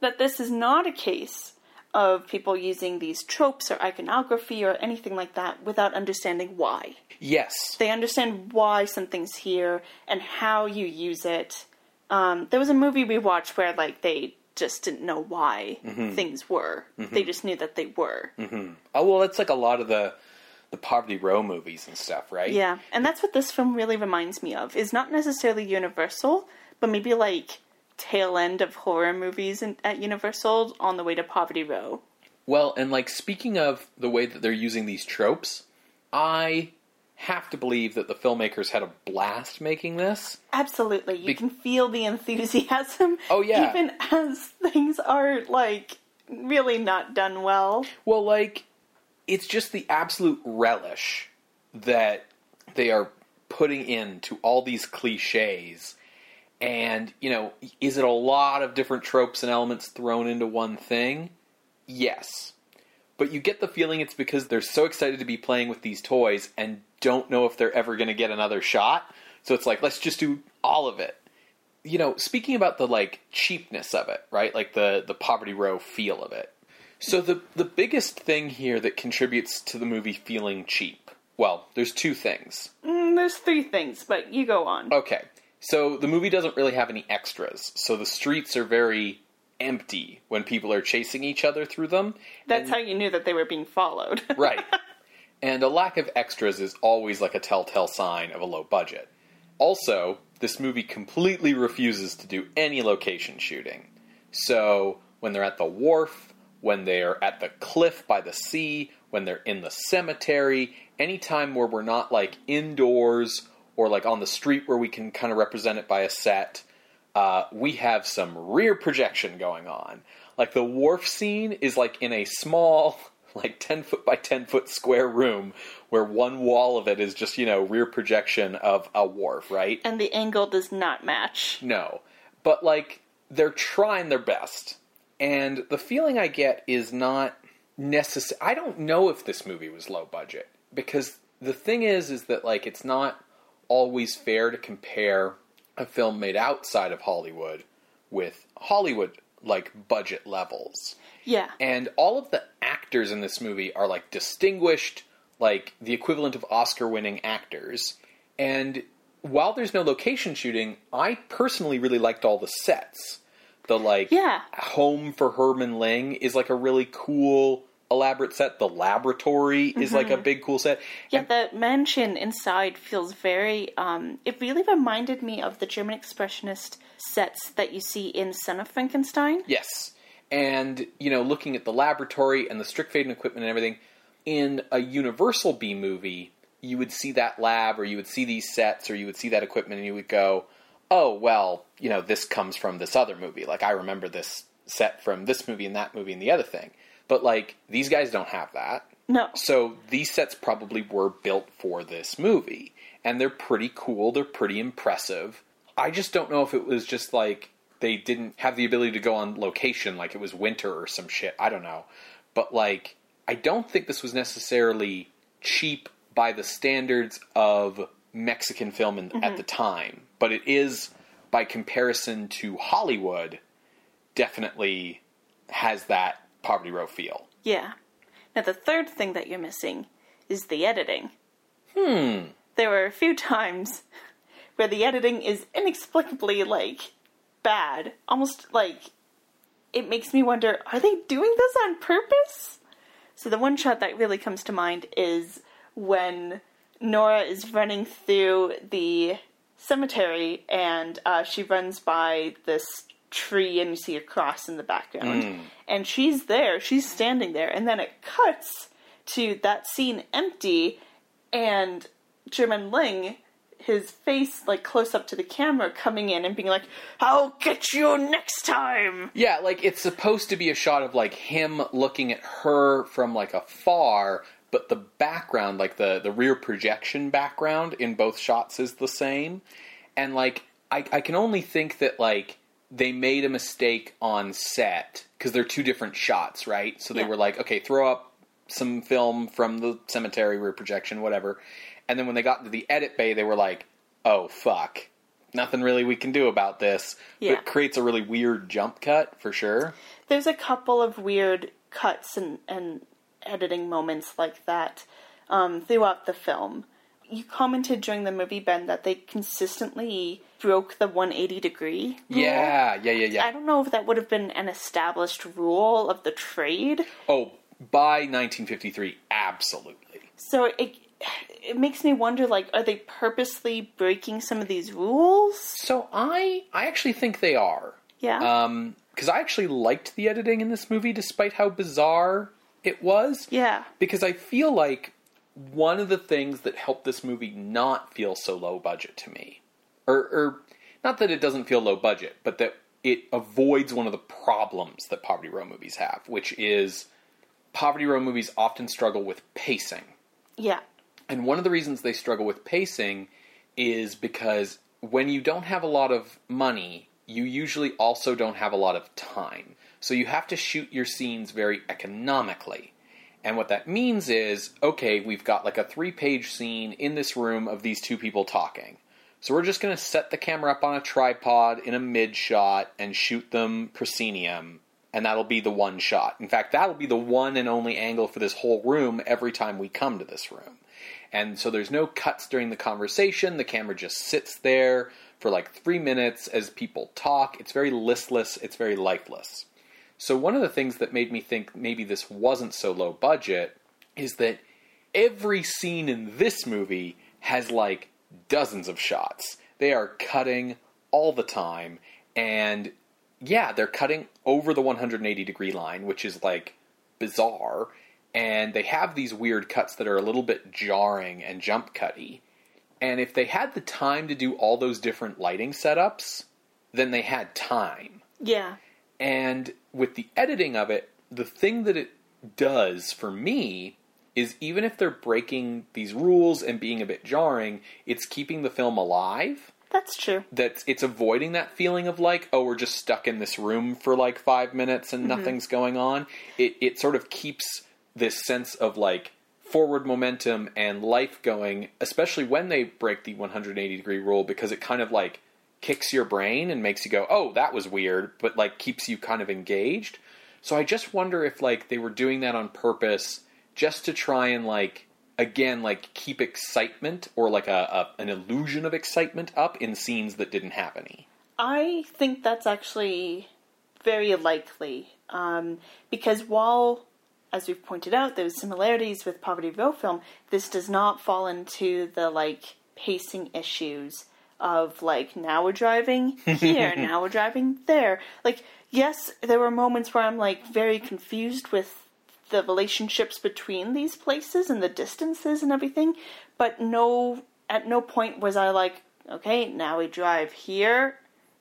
that this is not a case of people using these tropes or iconography or anything like that without understanding why. Yes. They understand why something's here and how you use it. Um, there was a movie we watched where, like, they just didn't know why mm-hmm. things were. Mm-hmm. They just knew that they were. Mm-hmm. Oh, well, that's like a lot of the... the Poverty Row movies and stuff, right? Yeah, and that's what this film really reminds me of. It's not necessarily Universal, but maybe, like... tail end of horror movies in, at Universal on the way to Poverty Row. Well, and, like, speaking of the way that they're using these tropes, I have to believe that the filmmakers had a blast making this. Absolutely. You Be- can feel the enthusiasm. Oh, yeah. Even as things are, like, really not done well. Well, like, it's just the absolute relish that they are putting into all these cliches. And, you know, is it a lot of different tropes and elements thrown into one thing? Yes. But you get the feeling it's because they're so excited to be playing with these toys and don't know if they're ever going to get another shot. So it's like, let's just do all of it. You know, speaking about the, like, cheapness of it, right? Like, the, the Poverty Row feel of it. So the, the biggest thing here that contributes to the movie feeling cheap, well, there's two things. Mm, there's three things, but you go on. Okay. So the movie doesn't really have any extras. So the streets are very empty when people are chasing each other through them. That's and, how you knew that they were being followed. Right. And a lack of extras is always like a telltale sign of a low budget. Also, this movie completely refuses to do any location shooting. So when they're at the wharf, when they're at the cliff by the sea, when they're in the cemetery, any time where we're not, like, indoors or, like, on the street where we can kind of represent it by a set, uh, we have some rear projection going on. Like, the wharf scene is, like, in a small, like, ten foot by ten foot square room where one wall of it is just, you know, rear projection of a wharf, right? And the angle does not match. No. But, like, they're trying their best. And the feeling I get is not necessary. I don't know if this movie was low budget. Because the thing is, is that, like, it's not... always fair to compare a film made outside of Hollywood with Hollywood, like, budget levels. Yeah. And all of the actors in this movie are, like, distinguished, like, the equivalent of Oscar-winning actors. And while there's no location shooting, I personally really liked all the sets. The, like, yeah. home for Herman Ling is, like, a really cool... elaborate set. The laboratory is mm-hmm. like a big cool set. Yeah, and the mansion inside feels very um it really reminded me of the German expressionist sets that you see in Son of Frankenstein. Yes. And, you know, looking at the laboratory and the Strickfaden equipment and everything, in a Universal B movie, you would see that lab or you would see these sets or you would see that equipment and you would go, oh, well, you know, this comes from this other movie. Like, I remember this set from this movie and that movie and the other thing. But, like, these guys don't have that. No. So these sets probably were built for this movie. And they're pretty cool. They're pretty impressive. I just don't know if it was just, like, they didn't have the ability to go on location. Like, it was winter or some shit. I don't know. But, like, I don't think this was necessarily cheap by the standards of Mexican film in, mm-hmm. at the time. But it is, by comparison to Hollywood, definitely has that... Poverty Row feel. Yeah. Now, the third thing that you're missing is the editing. Hmm. There were a few times where the editing is inexplicably, like, bad. Almost, like, it makes me wonder, are they doing this on purpose? So the one shot that really comes to mind is when Nora is running through the cemetery and uh, she runs by this tree and you see a cross in the background. Mm. And she's there, she's standing there, and then it cuts to that scene empty and Herman Ling, his face, like, close up to the camera, coming in and being like, "I'll get you next time!" Yeah, like, it's supposed to be a shot of, like, him looking at her from, like, afar, but the background, like, the, the rear projection background in both shots is the same. And, like, I, I can only think that, like, they made a mistake on set, because they're two different shots, right? So they yeah. were like, okay, throw up some film from the cemetery, rear projection, whatever. And then when they got to the edit bay, they were like, oh, fuck. Nothing really we can do about this. Yeah. But it creates a really weird jump cut, for sure. There's a couple of weird cuts and, and editing moments like that um, throughout the film. You commented during the movie, Ben, that they consistently broke the one hundred eighty degree rule. Yeah, yeah, yeah, yeah. I don't know if that would have been an established rule of the trade. Oh, by nineteen fifty-three, absolutely. So it... It makes me wonder, like, are they purposely breaking some of these rules? So I I actually think they are. Yeah? Um, because I actually liked the editing in this movie, despite how bizarre it was. Yeah. Because I feel like one of the things that helped this movie not feel so low budget to me, or, or not that it doesn't feel low budget, but that it avoids one of the problems that Poverty Row movies have, which is Poverty Row movies often struggle with pacing. Yeah. And one of the reasons they struggle with pacing is because when you don't have a lot of money, you usually also don't have a lot of time. So you have to shoot your scenes very economically. And what that means is, okay, we've got like a three-page scene in this room of these two people talking. So we're just going to set the camera up on a tripod in a mid-shot and shoot them proscenium. And that'll be the one shot. In fact, that'll be the one and only angle for this whole room every time we come to this room. And so there's no cuts during the conversation. The camera just sits there for like three minutes as people talk. It's very listless. It's very lifeless. So one of the things that made me think maybe this wasn't so low budget is that every scene in this movie has like dozens of shots. They are cutting all the time. And yeah, they're cutting over the one hundred eighty degree line, which is like bizarre. And they have these weird cuts that are a little bit jarring and jump cutty. And if they had the time to do all those different lighting setups, then they had time. Yeah. And with the editing of it, the thing that it does for me is even if they're breaking these rules and being a bit jarring, it's keeping the film alive. That's true. That's, it's avoiding that feeling of like, oh, we're just stuck in this room for like five minutes and mm-hmm. nothing's going on. It it sort of keeps this sense of like forward momentum and life going, especially when they break the one hundred eighty degree rule, because it kind of like kicks your brain and makes you go, oh, that was weird, but like keeps you kind of engaged. So I just wonder if like they were doing that on purpose just to try and like, again, like keep excitement or like a, a an illusion of excitement up in scenes that didn't have any. I think that's actually very likely um, because while, as we've pointed out, there's similarities with Poverty Row film, this does not fall into the, like, pacing issues of, like, now we're driving here, now we're driving there. Like, yes, there were moments where I'm, like, very confused with the relationships between these places and the distances and everything, but no, at no point was I like, okay, now we drive here,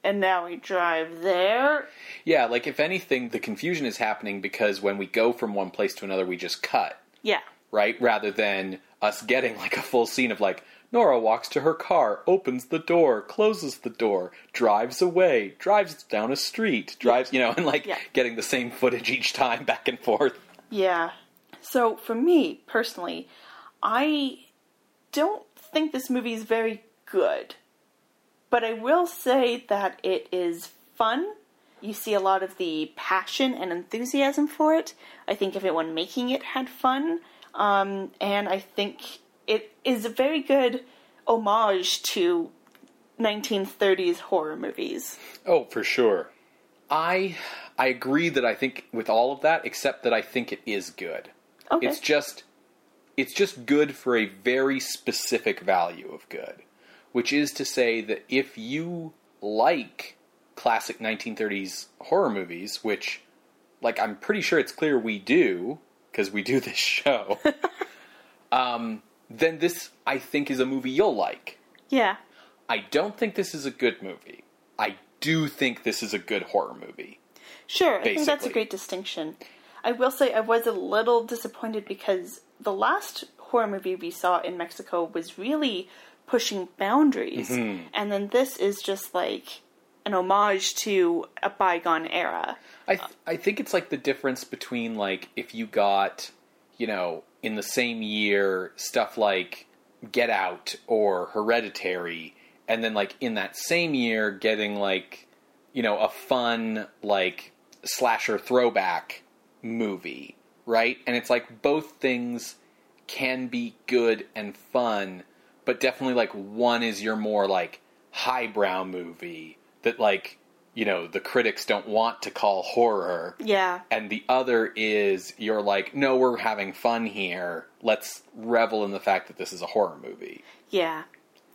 and now we drive there. Yeah, like, if anything, the confusion is happening because when we go from one place to another, we just cut. Yeah. Right? Rather than us getting, like, a full scene of, like, Nora walks to her car, opens the door, closes the door, drives away, drives down a street, drives, you know, and, like, yeah. getting the same footage each time back and forth. Yeah. So, for me, personally, I don't think this movie is very good. But I will say that it is fun. You see a lot of the passion and enthusiasm for it. I think everyone making it had fun. Um, and I think it is a very good homage to nineteen thirties horror movies. Oh, for sure. I I agree that I think with all of that, except that I think it is good. Okay. It's just it's just good for a very specific value of good, which is to say that if you like classic nineteen thirties horror movies, which, like, I'm pretty sure it's clear we do, because we do this show, um, then this, I think, is a movie you'll like. Yeah. I don't think this is a good movie. I do think this is a good horror movie. Sure, basically. I think that's a great distinction. I will say I was a little disappointed because the last horror movie we saw in Mexico was really pushing boundaries. Mm-hmm. And then this is just like an homage to a bygone era. I th- I think it's like the difference between, like, if you got, you know, in the same year stuff like Get Out or Hereditary, and then, like, in that same year getting, like, you know, a fun, like, slasher throwback movie, right? And it's like both things can be good and fun, but definitely, like, one is your more, like, highbrow movie that, like, you know, the critics don't want to call horror. Yeah. And the other is you're like, no, we're having fun here. Let's revel in the fact that this is a horror movie. Yeah,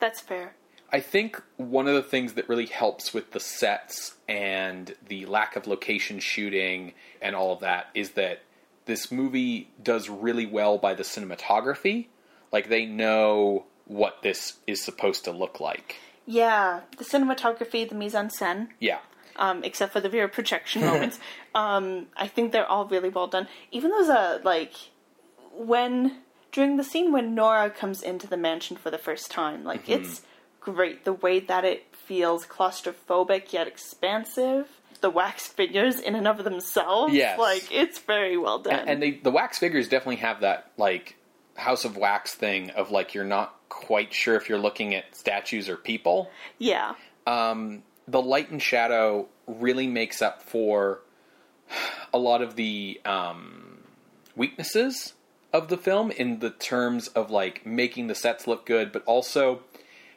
that's fair. I think one of the things that really helps with the sets and the lack of location shooting and all of that is that this movie does really well by the cinematography. Like, they know what this is supposed to look like. Yeah, the cinematography, the mise-en-scène. Yeah. Um, except for the rear projection moments. um, I think they're all really well done. Even those, uh, like, when, during the scene when Nora comes into the mansion for the first time, like, mm-hmm. it's great. The way that it feels claustrophobic yet expansive. The wax figures in and of themselves. Yes. Like, it's very well done. And, and they, the wax figures definitely have that, like, House of Wax thing of, like, you're not quite sure if you're looking at statues or people. Yeah. Um, the light and shadow really makes up for a lot of the um, weaknesses of the film in the terms of, like, making the sets look good, but also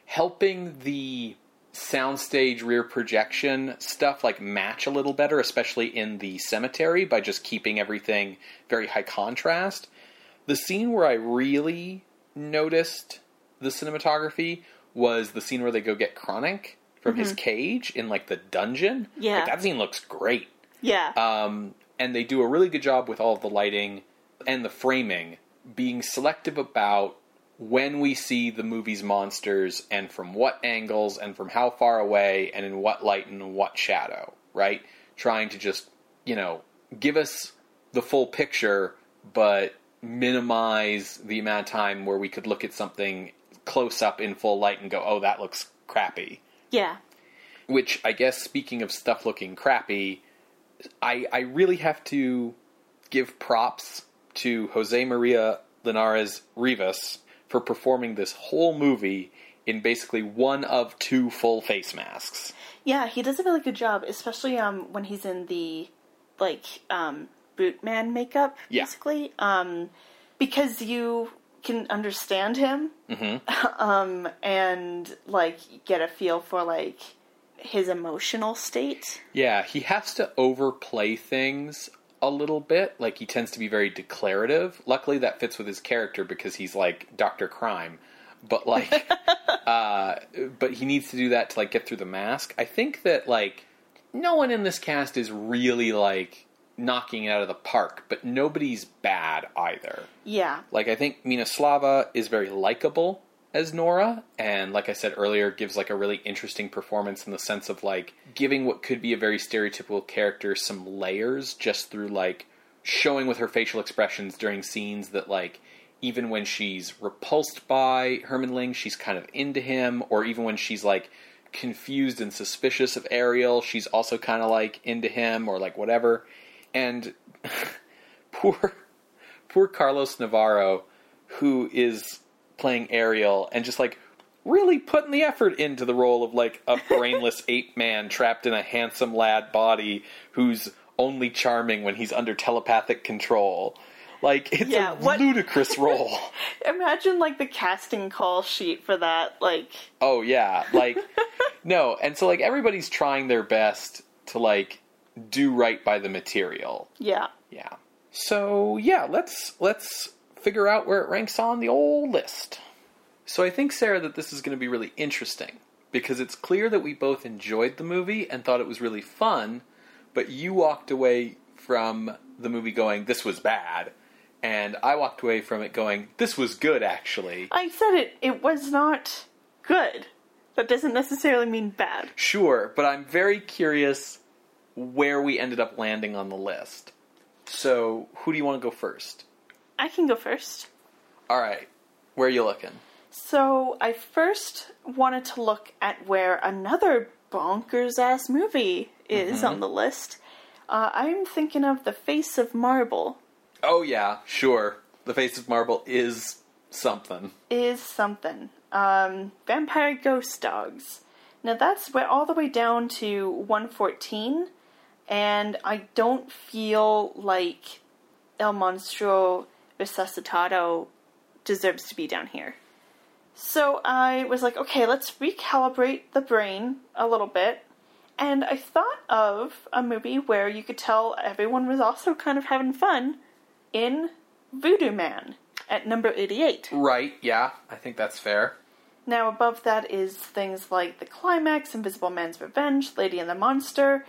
helping the soundstage rear projection stuff, like, match a little better, especially in the cemetery, by just keeping everything very high contrast. The scene where I really noticed the cinematography was the scene where they go get Kronink from mm-hmm. his cage in, like, the dungeon. Yeah. Like, that scene looks great. Yeah. Um, and they do a really good job with all of the lighting and the framing, being selective about when we see the movie's monsters and from what angles and from how far away and in what light and what shadow, right? Trying to just, you know, give us the full picture, but minimize the amount of time where we could look at something close up in full light and go, oh, that looks crappy. Yeah. Which, I guess, speaking of stuff looking crappy, I, I really have to give props to Jose Maria Linares Rivas for performing this whole movie in basically one of two full face masks. Yeah, he does a really good job, especially um when he's in the, like, um boot man makeup, yeah. basically. Um, because you can understand him, mm-hmm. um, and, like, get a feel for, like, his emotional state. Yeah, he has to overplay things a little bit. Like, he tends to be very declarative. Luckily, that fits with his character because he's, like, Doctor Crime. But, like, uh, but he needs to do that to, like, get through the mask. I think that, like, no one in this cast is really, like, knocking it out of the park, but nobody's bad either. Yeah. Like, I think Miroslava is very likable as Nora, and, like I said earlier, gives, like, a really interesting performance in the sense of, like, giving what could be a very stereotypical character some layers just through, like, showing with her facial expressions during scenes that, like, even when she's repulsed by Herman Ling, she's kind of into him, or even when she's, like, confused and suspicious of Ariel, she's also kind of, like, into him, or, like, whatever. And poor poor Carlos Navarro, who is playing Ariel and just, like, really putting the effort into the role of, like, a brainless ape man trapped in a handsome lad body who's only charming when he's under telepathic control. Like, it's yeah, a what... ludicrous role. Imagine, like, the casting call sheet for that, like... Oh, yeah. Like, no. And so, like, everybody's trying their best to, like, do right by the material. Yeah. Yeah. So, yeah, let's let's figure out where it ranks on the old list. So I think, Sarah, that this is going to be really interesting, because it's clear that we both enjoyed the movie and thought it was really fun, but you walked away from the movie going, this was bad, and I walked away from it going, this was good, actually. I said it, it was not good. That doesn't necessarily mean bad. Sure, but I'm very curious where we ended up landing on the list. So, who do you want to go first? I can go first. All right. Where are you looking? So, I first wanted to look at where another bonkers-ass movie is mm-hmm. on the list. Uh, I'm thinking of The Face of Marble. Oh, yeah, sure. The Face of Marble is something. Is something. Um, Vampire Ghost Dogs. Now, that's all the way down to one fourteen, and I don't feel like El Monstruo Resucitado deserves to be down here. So I was like, okay, let's recalibrate the brain a little bit. And I thought of a movie where you could tell everyone was also kind of having fun in Voodoo Man at number eighty-eight. Right, yeah, I think that's fair. Now above that is things like The Climax, Invisible Man's Revenge, Lady and the Monster.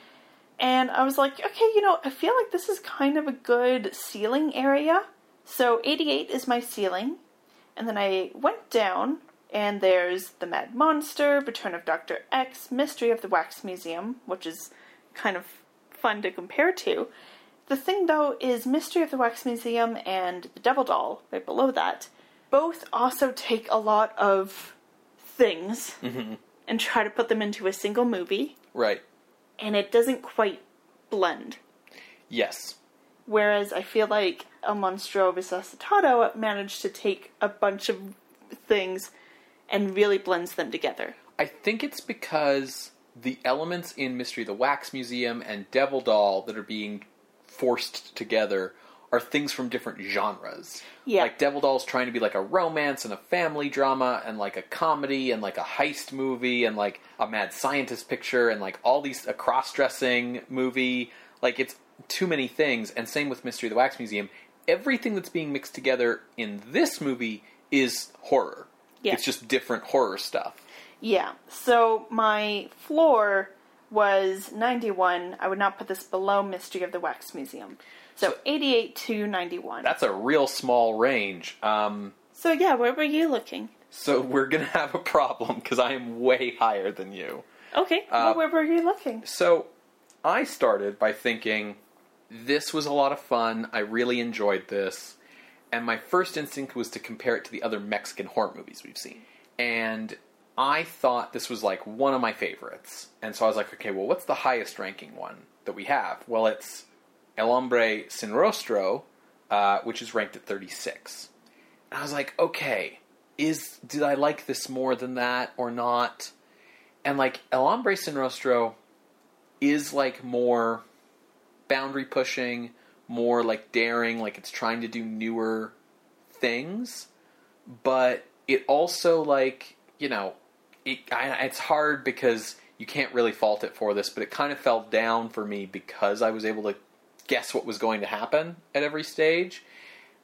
And I was like, okay, you know, I feel like this is kind of a good ceiling area. So eighty-eight is my ceiling. And then I went down, and there's The Mad Monster, Return of Doctor X, Mystery of the Wax Museum, which is kind of fun to compare to. The thing, though, is Mystery of the Wax Museum and The Devil Doll, right below that, both also take a lot of things mm-hmm. and try to put them into a single movie. Right. And it doesn't quite blend. Yes. Whereas I feel like El Monstruo Resucitado managed to take a bunch of things and really blends them together. I think it's because the elements in Mystery of the Wax Museum and Devil Doll that are being forced together are things from different genres. Yeah. Like Devil Doll's trying to be like a romance and a family drama and like a comedy and like a heist movie and like a mad scientist picture and like all these, a cross-dressing movie. Like it's too many things. And same with Mystery of the Wax Museum. Everything that's being mixed together in this movie is horror. Yeah. It's just different horror stuff. Yeah. So my floor was ninety-one. I would not put this below Mystery of the Wax Museum. So, so eighty-eight to ninety-one. That's a real small range. Um, so yeah, where were you looking? So we're going to have a problem because I am way higher than you. Okay. Uh, well, where were you looking? So I started by thinking, this was a lot of fun. I really enjoyed this. And my first instinct was to compare it to the other Mexican horror movies we've seen. And I thought this was like one of my favorites. And so I was like, okay, well, what's the highest ranking one that we have? Well, it's El Hombre Sin Rostro, uh, which is ranked at thirty-six. And I was like, okay, is did I like this more than that or not? And like El Hombre Sin Rostro is like more boundary pushing, more like daring, like it's trying to do newer things, but it also like, you know, it, I, it's hard because you can't really fault it for this, but it kind of fell down for me because I was able to guess what was going to happen at every stage.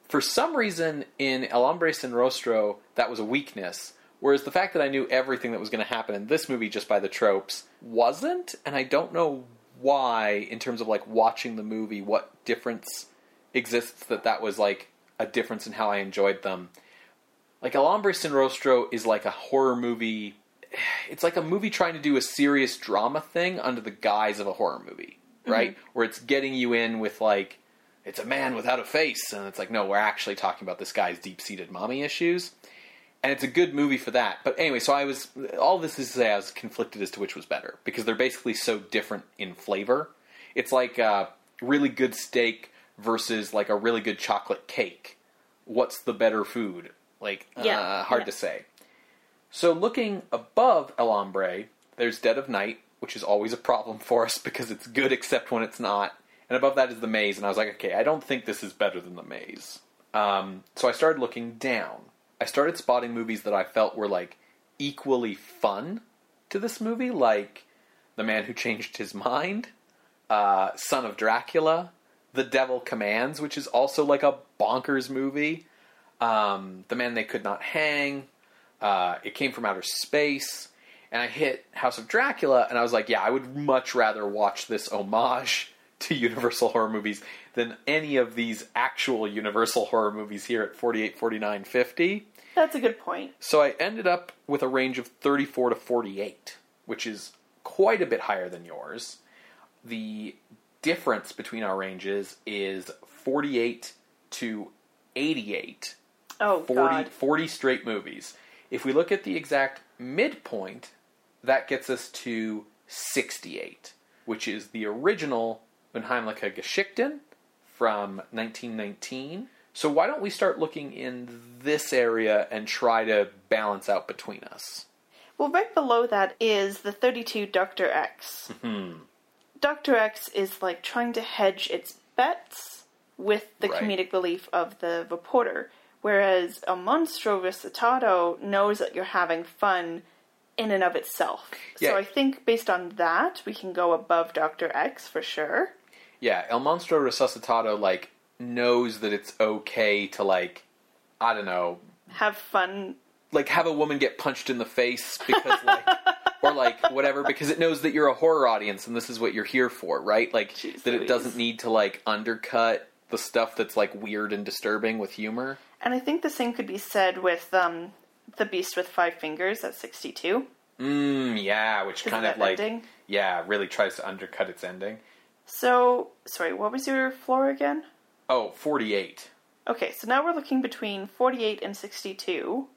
For some reason in El Hombre Sin Rostro, that was a weakness. Whereas the fact that I knew everything that was going to happen in this movie just by the tropes wasn't, and I don't know why, in terms of, like, watching the movie, what difference exists that that was, like, a difference in how I enjoyed them. Like, El Hombre Sin Rostro is, like, a horror movie. It's like a movie trying to do a serious drama thing under the guise of a horror movie, right? Mm-hmm. Where it's getting you in with, like, it's a man without a face, and it's like, no, we're actually talking about this guy's deep-seated mommy issues. And it's a good movie for that. But anyway, so I was... all this is to say I was conflicted as to which was better. Because they're basically so different in flavor. It's like a really good steak versus like a really good chocolate cake. What's the better food? Like, yeah. uh, hard yeah. to say. So looking above El Hombre, there's Dead of Night, which is always a problem for us because it's good except when it's not. And above that is The Maze. And I was like, okay, I don't think this is better than The Maze. Um, so I started looking down. I started spotting movies that I felt were, like, equally fun to this movie, like The Man Who Changed His Mind, uh, Son of Dracula, The Devil Commands, which is also like a bonkers movie, um, The Man They Could Not Hang, uh, It Came From Outer Space, and I hit House of Dracula, and I was like, yeah, I would much rather watch this homage to Universal horror movies than any of these actual Universal horror movies here at forty-eight, forty-nine, fifty. That's a good point. So I ended up with a range of thirty-four to forty-eight, which is quite a bit higher than yours. The difference between our ranges is forty-eight to eighty-eight. Oh, forty, God. forty straight movies. If we look at the exact midpoint, that gets us to sixty-eight, which is the original Eine Heimliche Geschichten from nineteen nineteen. So why don't we start looking in this area and try to balance out between us? Well, right below that is the thirty-two Doctor X. Mm-hmm. Doctor X is like trying to hedge its bets with the right. comedic relief of the reporter, whereas El Monstruo Resucitado knows that you're having fun in and of itself. Yeah. So I think based on that, we can go above Doctor X for sure. Yeah, El Monstruo Resucitado, like, knows that it's okay to, like, I don't know, have fun, like have a woman get punched in the face because like or like whatever, because it knows that you're a horror audience and this is what you're here for, right? Like Jeez, that it doesn't need to like undercut the stuff that's like weird and disturbing with humor. And I think the same could be said with um The Beast with Five Fingers at sixty-two. Mm, yeah, which kind of like ending? Yeah, really tries to undercut its ending. So, sorry, what was your floor again? Oh, forty-eight. Okay, so now we're looking between forty-eight and sixty-two.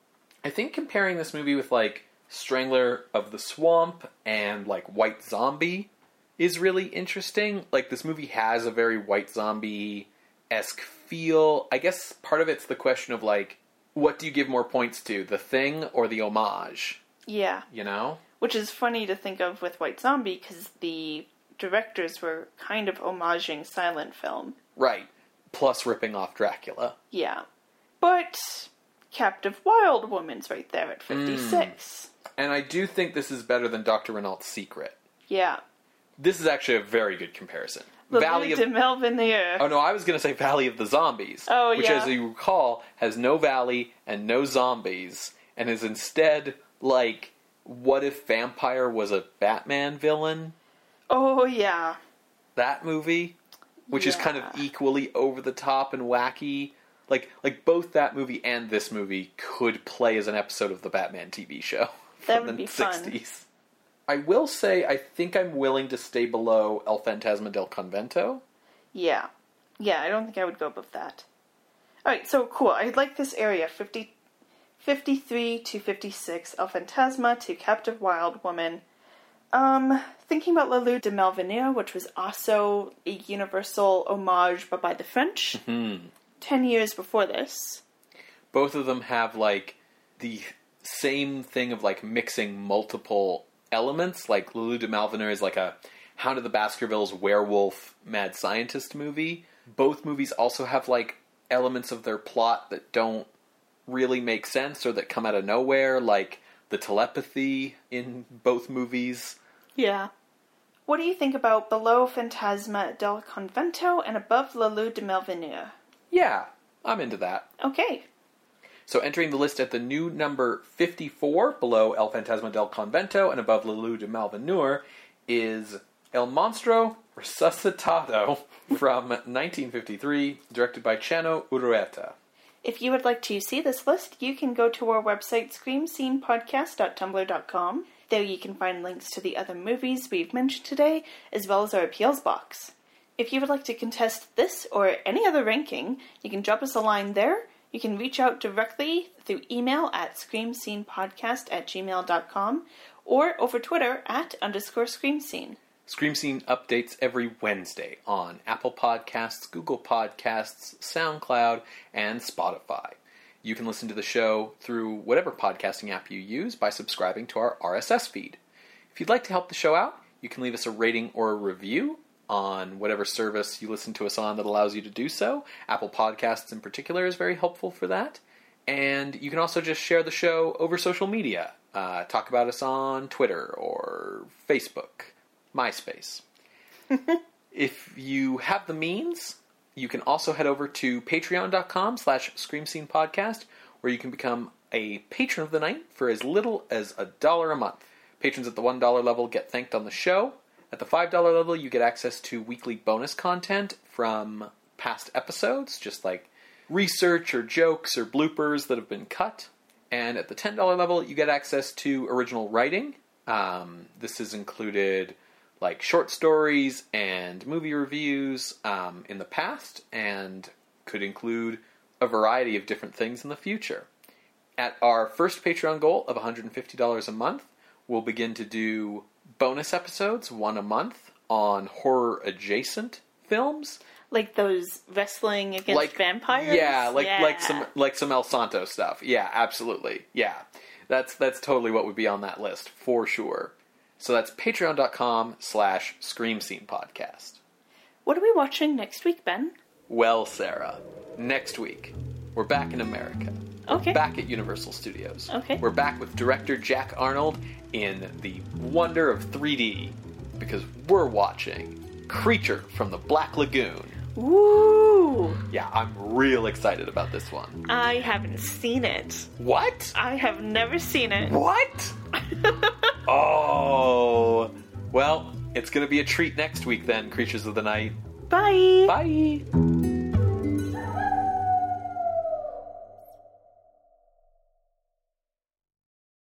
I think comparing this movie with, like, Strangler of the Swamp and, like, White Zombie is really interesting. Like, this movie has a very White Zombie-esque feel. I guess part of it's the question of, like, what do you give more points to? The thing or the homage? Yeah. You know? Which is funny to think of with White Zombie because the directors were kind of homaging silent film. Right. Plus ripping off Dracula. Yeah. But Captive Wild Woman's right there at fifty-six. Mm. And I do think this is better than Doctor Renault's Secret. Yeah. This is actually a very good comparison. The Valley of... de Malvenir. Oh, no, I was going to say Valley of the Zombies. Oh, which, yeah. Which, as you recall, has no valley and no zombies, and is instead, like, what if Vampire was a Batman villain? Oh, yeah. That movie? Which yeah. is kind of equally over the top and wacky. Like, like both that movie and this movie could play as an episode of the Batman T V show that from would the be sixties. Fun. I will say, I think I'm willing to stay below El Fantasma del Convento. Yeah, yeah, I don't think I would go above that. All right, so cool. I like this area: fifty, fifty-three to fifty-six. El Fantasma to Captive Wild Woman. Um, thinking about La Lune de Malvenir, which was also a Universal homage, but by the French, mm-hmm. ten years before this. Both of them have, like, the same thing of, like, mixing multiple elements. Like, La Lune de Malvenir is, like, a Hound of the Baskervilles werewolf mad scientist movie. Both movies also have, like, elements of their plot that don't really make sense or that come out of nowhere, like the telepathy in both movies. Yeah. What do you think about below Fantasma del Convento and above La Lune de Malvenir? Yeah, I'm into that. Okay. So entering the list at the new number fifty-four, below El Fantasma del Convento and above La Lune de Malvenir, is El Monstruo Resucitado from nineteen fifty-three, directed by Chano Urueta. If you would like to see this list, you can go to our website, scream scene podcast dot tumblr dot com. There you can find links to the other movies we've mentioned today, as well as our appeals box. If you would like to contest this or any other ranking, you can drop us a line there. You can reach out directly through email at scream scene podcast at gmail dot com or over Twitter at underscore screamscene. Scream Scene updates every Wednesday on Apple Podcasts, Google Podcasts, SoundCloud, and Spotify. You can listen to the show through whatever podcasting app you use by subscribing to our R S S feed. If you'd like to help the show out, you can leave us a rating or a review on whatever service you listen to us on that allows you to do so. Apple Podcasts in particular is very helpful for that. And you can also just share the show over social media. Uh, talk about us on Twitter or Facebook. MySpace. If you have the means, you can also head over to patreon.com slash screamscenepodcast, where you can become a patron of the night for as little as a dollar a month. Patrons at the one dollar level get thanked on the show. At the five dollar level, you get access to weekly bonus content from past episodes, just like research or jokes or bloopers that have been cut. And at the ten dollar level, you get access to original writing. Um, this has included like short stories and movie reviews um, in the past, and could include a variety of different things in the future. At our first Patreon goal of one hundred fifty dollars a month, we'll begin to do bonus episodes, one a month, on horror-adjacent films. Like those wrestling against like, vampires? Yeah, like yeah. like some like some El Santo stuff. Yeah, absolutely. Yeah, that's that's totally what would be on that list, for sure. So that's patreon.com slash Scream Scene Podcast. What are we watching next week, Ben? Well, Sarah, next week, we're back in America. Okay. We're back at Universal Studios. Okay. We're back with director Jack Arnold in the wonder of three D, because we're watching Creature from the Black Lagoon. Ooh. Yeah, I'm real excited about this one. I haven't seen it. What? I have never seen it. What? Oh. Well, it's going to be a treat next week then, Creatures of the Night. Bye. Bye.